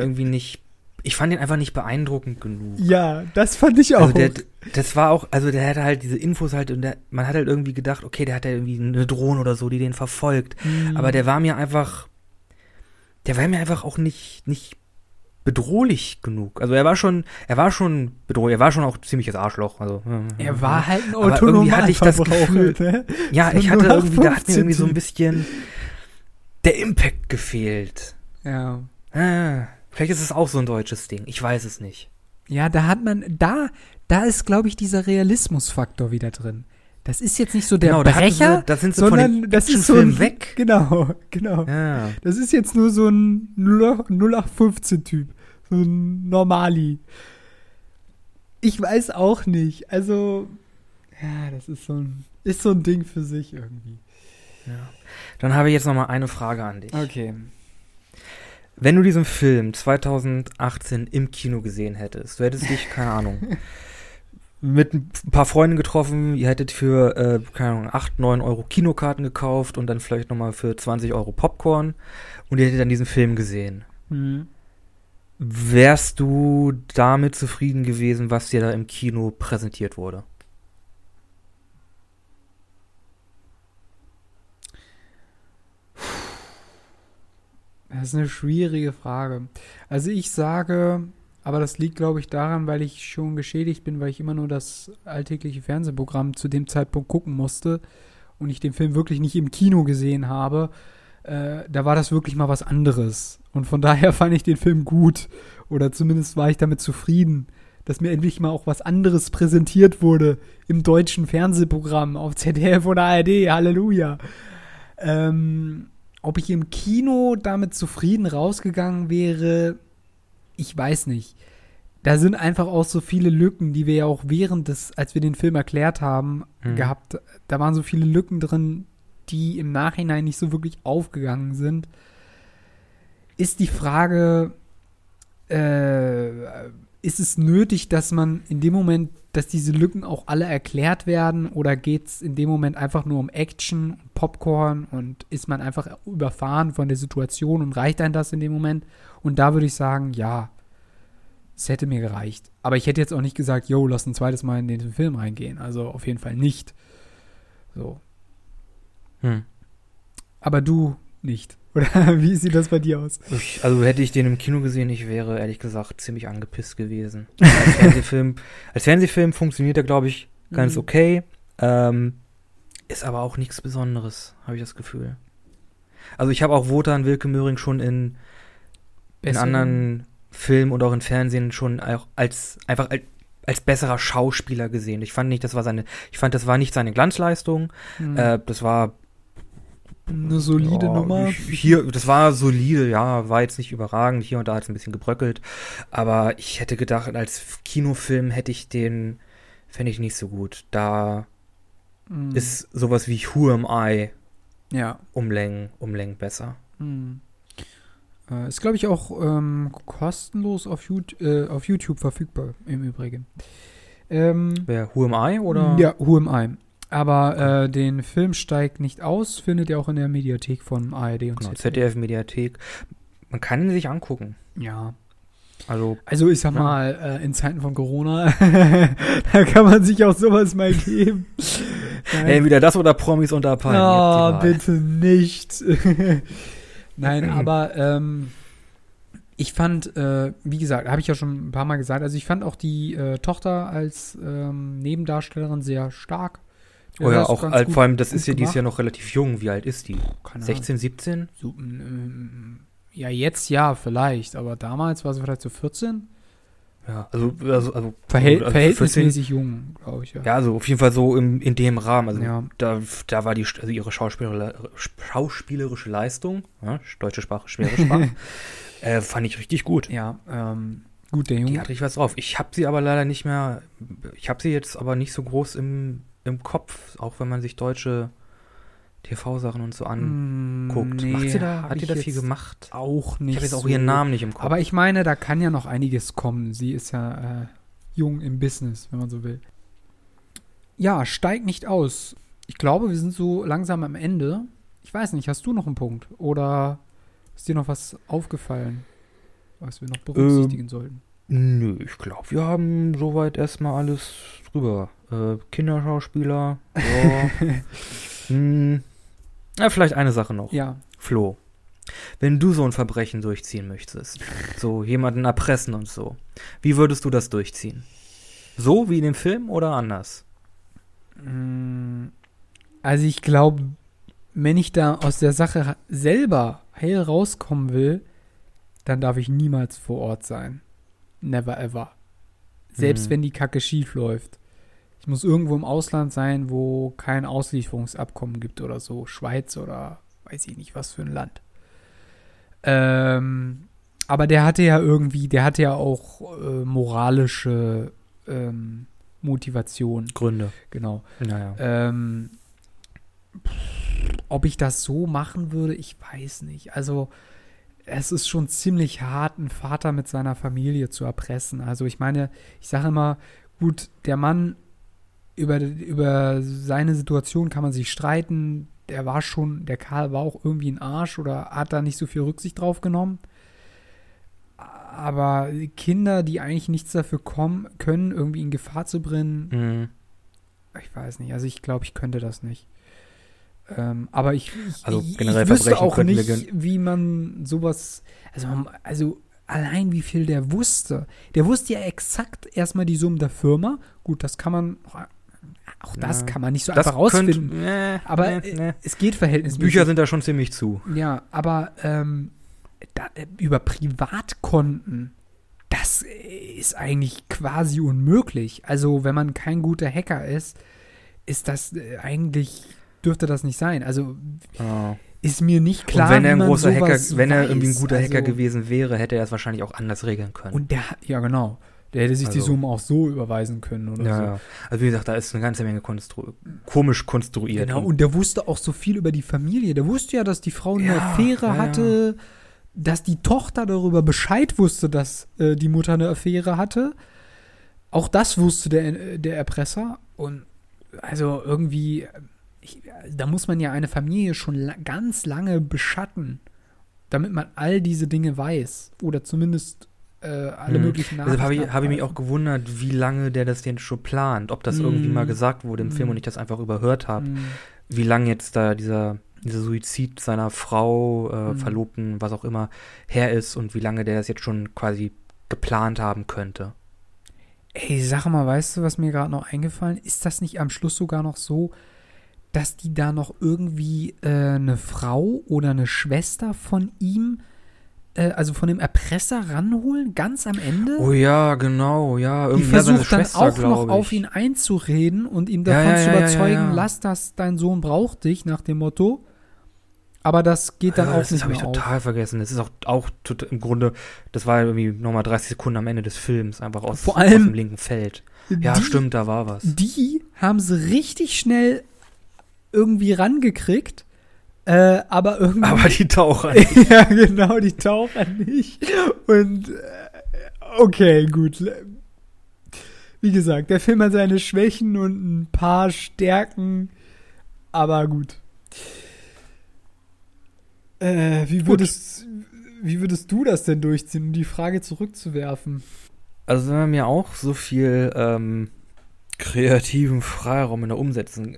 einfach nicht beeindruckend genug. Ja, das fand ich auch. Also der hatte halt diese Infos halt und man hat halt irgendwie gedacht, okay, der hat ja irgendwie eine Drohne oder so, die den verfolgt. Aber der war mir einfach auch nicht bedrohlich genug. Also er war schon bedrohlich, er war schon auch ziemliches Arschloch. Also er war halt ein autonomer Verbraucher. Ne? Ja, da hat mir irgendwie so ein bisschen der Impact gefehlt. Ja. Vielleicht ist es auch so ein deutsches Ding. Ich weiß es nicht. Ja, da ist, glaube ich, dieser Realismusfaktor wieder drin. Das ist jetzt nicht so der Brecher, sondern das ist so ein weg. Genau. Ja. Das ist jetzt nur so ein 0815-Typ. So ein Normali. Ich weiß auch nicht. Also, ja, das ist so ein Ding für sich irgendwie. Ja. Dann habe ich jetzt noch mal eine Frage an dich. Okay. Wenn du diesen Film 2018 im Kino gesehen hättest, du hättest dich, keine Ahnung, mit ein paar Freunden getroffen, ihr hättet für, keine Ahnung, 8, 9 Euro Kinokarten gekauft und dann vielleicht nochmal für 20 Euro Popcorn und ihr hättet dann diesen Film gesehen. Mhm. Wärst du damit zufrieden gewesen, was dir da im Kino präsentiert wurde? Das ist eine schwierige Frage. Also ich sage, aber das liegt, glaube ich, daran, weil ich schon geschädigt bin, weil ich immer nur das alltägliche Fernsehprogramm zu dem Zeitpunkt gucken musste und ich den Film wirklich nicht im Kino gesehen habe. Da war das wirklich mal was anderes. Und von daher fand ich den Film gut. Oder zumindest war ich damit zufrieden, dass mir endlich mal auch was anderes präsentiert wurde im deutschen Fernsehprogramm auf ZDF oder ARD. Halleluja. Ob ich im Kino damit zufrieden rausgegangen wäre, ich weiß nicht. Da sind einfach auch so viele Lücken, die wir ja auch als wir den Film erklärt haben, gehabt. Da waren so viele Lücken drin, die im Nachhinein nicht so wirklich aufgegangen sind. Ist die Frage, ist es nötig, dass man in dem Moment, dass diese Lücken auch alle erklärt werden, oder geht's in dem Moment einfach nur um Action, Popcorn und ist man einfach überfahren von der Situation und reicht einem das in dem Moment? Und da würde ich sagen, ja, es hätte mir gereicht. Aber ich hätte jetzt auch nicht gesagt, yo, lass ein zweites Mal in den Film reingehen. Also auf jeden Fall nicht. So. Aber du nicht. Oder wie sieht das bei dir aus? Also hätte ich den im Kino gesehen, ich wäre ehrlich gesagt ziemlich angepisst gewesen. Als Fernsehfilm funktioniert er, glaube ich, ganz okay. Ist aber auch nichts Besonderes, habe ich das Gefühl. Also ich habe auch Wotan Wilke Möhring schon in anderen Filmen und auch in Fernsehen schon auch als besserer Schauspieler gesehen. Ich fand, das war nicht seine Glanzleistung. Das war eine solide Nummer. Das war solide, ja, war jetzt nicht überragend. Hier und da hat es ein bisschen gebröckelt. Aber ich hätte gedacht, als Kinofilm fände ich nicht so gut. Da ist sowas wie Who am I umlängen besser. Ist, glaube ich, auch kostenlos auf YouTube verfügbar, im Übrigen. Who am I, oder? Ja, Who am I. Aber den Film Steig nicht aus, findet ihr auch in der Mediathek von ARD und ZDF. Mediathek. Man kann ihn sich angucken. Ja. Also ich sag mal, in Zeiten von Corona, da kann man sich auch sowas mal geben. Entweder das oder Promis unter Palmen. Oh, bitte nicht. Nein, aber ich fand, wie gesagt, habe ich ja schon ein paar Mal gesagt, also ich fand auch die Tochter als Nebendarstellerin sehr stark. Oh ja, auch alt, vor allem, das ist ja dieses Jahr noch relativ jung. Wie alt ist die? Keine 16, 17? So, ja, jetzt ja, vielleicht. Aber damals war sie vielleicht so 14. Ja, also verhältnismäßig 14, jung, glaube ich. Ja. Ja, also auf jeden Fall so in dem Rahmen. Also ja. Da war ihre schauspielerische Leistung, ja, deutsche Sprache, schwere Sprache, fand ich richtig gut. Ja, gut, der Junge. Die hatte ich was drauf. Ich habe sie aber leider nicht mehr, ich habe sie jetzt aber nicht so groß im Kopf, auch wenn man sich deutsche TV-Sachen und so anguckt. Nee, hat die da viel gemacht? Auch nicht. Ich habe jetzt auch ihren Namen nicht im Kopf. Aber ich meine, da kann ja noch einiges kommen. Sie ist ja jung im Business, wenn man so will. Ja, steigt nicht aus. Ich glaube, wir sind so langsam am Ende. Ich weiß nicht, hast du noch einen Punkt? Oder ist dir noch was aufgefallen, was wir noch berücksichtigen sollten? Nö, ich glaube, wir haben soweit erstmal alles drüber. Kinderschauspieler. Ja. Vielleicht eine Sache noch. Ja. Flo, Wenn du so ein Verbrechen durchziehen möchtest, so jemanden erpressen und so, wie würdest du das durchziehen? So wie in dem Film oder anders? Also ich glaube, wenn ich da aus der Sache selber heil rauskommen will, dann darf ich niemals vor Ort sein. Never ever. Selbst wenn die Kacke schief läuft. Ich muss irgendwo im Ausland sein, wo kein Auslieferungsabkommen gibt oder so. Schweiz oder weiß ich nicht was für ein Land. Aber der hatte ja auch moralische Motivation. Gründe. Genau. Naja. Ob ich das so machen würde, ich weiß nicht. Also es ist schon ziemlich hart, einen Vater mit seiner Familie zu erpressen. Also ich meine, ich sage immer, gut, der Mann, über seine Situation kann man sich streiten. Der Karl war auch irgendwie ein Arsch oder hat da nicht so viel Rücksicht drauf genommen. Aber Kinder, die eigentlich nichts dafür können, irgendwie in Gefahr zu bringen, ich weiß nicht. Also ich glaube, ich könnte das nicht. Aber generell ich wüsste auch nicht, wie man sowas, also allein wie viel der wusste. Der wusste ja exakt erstmal die Summe der Firma. Gut, das kann man kann man nicht so einfach rausfinden. Es geht verhältnismäßig. Bücher sind da schon ziemlich zu. Ja, aber über Privatkonten, das ist eigentlich quasi unmöglich. Also wenn man kein guter Hacker ist, dürfte das nicht sein. Also ist mir nicht klar. Und wenn er irgendwie ein guter Hacker gewesen wäre, hätte er es wahrscheinlich auch anders regeln können. Und der hätte sich die Summen auch so überweisen können oder so. Ja. Also wie gesagt, da ist eine ganze Menge komisch konstruiert. Genau, und der wusste auch so viel über die Familie. Der wusste ja, dass die Frau eine Affäre hatte, dass die Tochter darüber Bescheid wusste, dass die Mutter eine Affäre hatte. Auch das wusste der Erpresser. Und also irgendwie, da muss man ja eine Familie schon ganz lange beschatten, damit man all diese Dinge weiß. Oder zumindest alle möglichen Nachrichten. Deshalb habe ich mich auch gewundert, wie lange der das denn schon plant, ob das irgendwie mal gesagt wurde im Film und ich das einfach überhört habe, wie lange jetzt da dieser Suizid seiner Frau, Verlobten, was auch immer, her ist und wie lange der das jetzt schon quasi geplant haben könnte. Ey, sag mal, weißt du, was mir gerade noch eingefallen ist? Ist das nicht am Schluss sogar noch so, dass die da noch irgendwie eine Frau oder eine Schwester von ihm, also von dem Erpresser ranholen, ganz am Ende? Oh ja, genau, ja. Die versucht dann auch noch auf ihn einzureden und ihn davon zu überzeugen, lass das, dein Sohn braucht dich, nach dem Motto. Aber das geht dann auch nicht mehr auf. Das habe ich total vergessen. Das ist auch im Grunde, das war irgendwie nochmal 30 Sekunden am Ende des Films, einfach aus dem linken Feld. Ja, stimmt, da war was. Die haben sie richtig schnell irgendwie rangekriegt. Aber irgendwie. Aber die Taucher nicht. Ja, genau, die Taucher nicht. Und okay, gut. Wie gesagt, der Film hat seine Schwächen und ein paar Stärken. Aber gut. Wie würdest du das denn durchziehen, um die Frage zurückzuwerfen? Also wenn man mir auch so viel kreativen Freiraum in der Umsetzung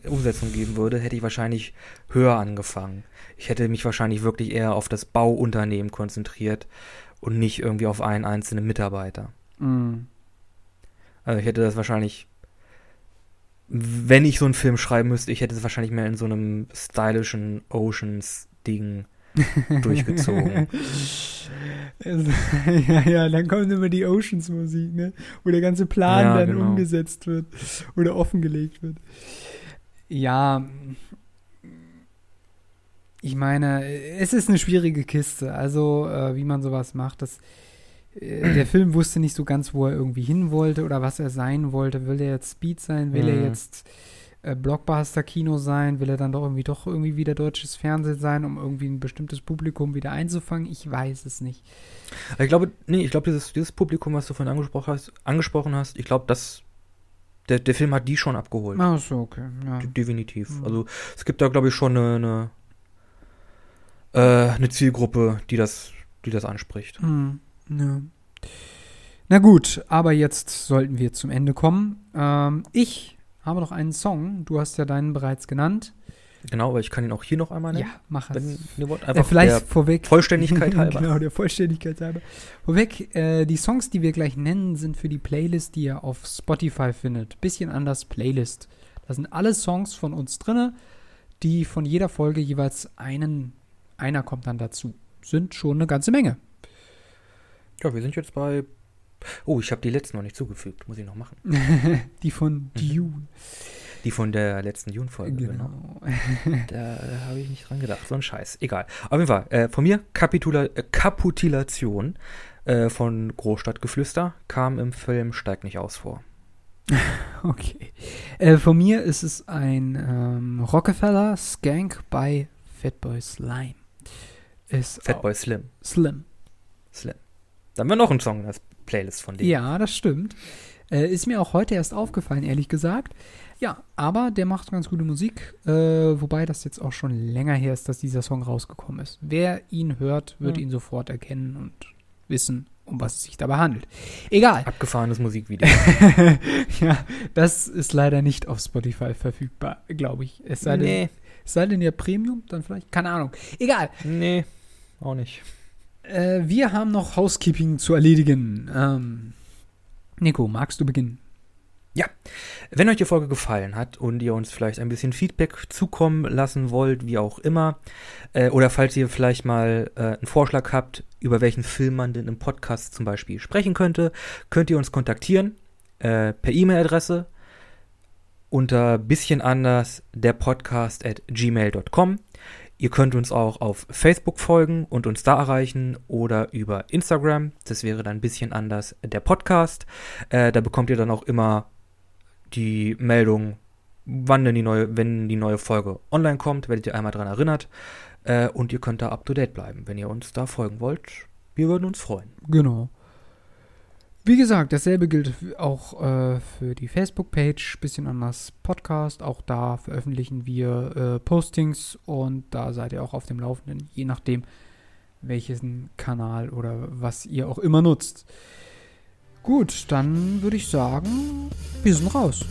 geben würde, hätte ich wahrscheinlich höher angefangen. Ich hätte mich wahrscheinlich wirklich eher auf das Bauunternehmen konzentriert und nicht irgendwie auf einen einzelnen Mitarbeiter. Mm. Also ich hätte das wahrscheinlich, wenn ich so einen Film schreiben müsste, ich hätte es wahrscheinlich mehr in so einem stylischen Oceans-Ding durchgezogen. Ja, dann kommt immer die Oceans-Musik, ne? Wo der ganze Plan umgesetzt wird oder offengelegt wird. Ja, ich meine, es ist eine schwierige Kiste, also wie man sowas macht. Der Film wusste nicht so ganz, wo er irgendwie hin wollte oder was er sein wollte. Will er jetzt Speed sein? Will er jetzt Blockbuster-Kino sein, will er dann doch irgendwie wieder deutsches Fernsehen sein, um irgendwie ein bestimmtes Publikum wieder einzufangen? Ich weiß es nicht. Ich glaube, dieses Publikum, was du vorhin angesprochen hast, ich glaube, der Film hat die schon abgeholt. Ach so, okay. Ja. Definitiv. Mhm. Also es gibt da, glaube ich, schon eine Zielgruppe, die das anspricht. Mhm. Ja. Na gut, aber jetzt sollten wir zum Ende kommen. Ich habe noch einen Song. Du hast ja deinen bereits genannt. Genau, aber ich kann ihn auch hier noch einmal nennen. Ja, mach es. Wenn ihr wollt, einfach vielleicht der vorweg. Vollständigkeit halber. Genau, der Vollständigkeit halber. Vorweg, die Songs, die wir gleich nennen, sind für die Playlist, die ihr auf Spotify findet. Bisschen anders Playlist. Da sind alle Songs von uns drin, die von jeder Folge jeweils einer kommt dann dazu. Sind schon eine ganze Menge. Ja, wir sind jetzt bei... Oh, ich habe die letzten noch nicht zugefügt. Muss ich noch machen. Die von Dune. Die von der letzten Dune-Folge, genau. Da habe ich nicht dran gedacht. So ein Scheiß. Egal. Auf jeden Fall, von mir, Kapitulation von Großstadtgeflüster kam im Film Steig nicht aus vor. Okay. Von mir ist es ein Rockefeller Skank bei Fatboy Slim. Fatboy Slim. Slim. Dann haben wir noch einen Song in der Playlist von denen. Ja, das stimmt. Ist mir auch heute erst aufgefallen, ehrlich gesagt. Ja, aber der macht ganz gute Musik. Wobei das jetzt auch schon länger her ist, dass dieser Song rausgekommen ist. Wer ihn hört, wird ihn sofort erkennen und wissen, um was es sich dabei handelt. Egal. Abgefahrenes Musikvideo. Ja, das ist leider nicht auf Spotify verfügbar, glaube ich. Es sei denn, ja Premium, dann vielleicht? Keine Ahnung. Egal. Nee, auch nicht. Wir haben noch Housekeeping zu erledigen. Nico, magst du beginnen? Ja, wenn euch die Folge gefallen hat und ihr uns vielleicht ein bisschen Feedback zukommen lassen wollt, wie auch immer, oder falls ihr vielleicht mal einen Vorschlag habt, über welchen Film man denn im Podcast zum Beispiel sprechen könnte, könnt ihr uns kontaktieren per E-Mail-Adresse unter bisschenandersderpodcast@gmail.com. Ihr könnt uns auch auf Facebook folgen und uns da erreichen oder über Instagram. Das wäre dann ein bisschen anders der Podcast. Da bekommt ihr dann auch immer die Meldung, wenn die neue Folge online kommt, werdet ihr einmal dran erinnert. Und ihr könnt da up to date bleiben, wenn ihr uns da folgen wollt. Wir würden uns freuen. Genau. Wie gesagt, dasselbe gilt auch für die Facebook-Page, bisschen anders Podcast. Auch da veröffentlichen wir Postings und da seid ihr auch auf dem Laufenden, je nachdem, welchen Kanal oder was ihr auch immer nutzt. Gut, dann würde ich sagen, wir sind raus.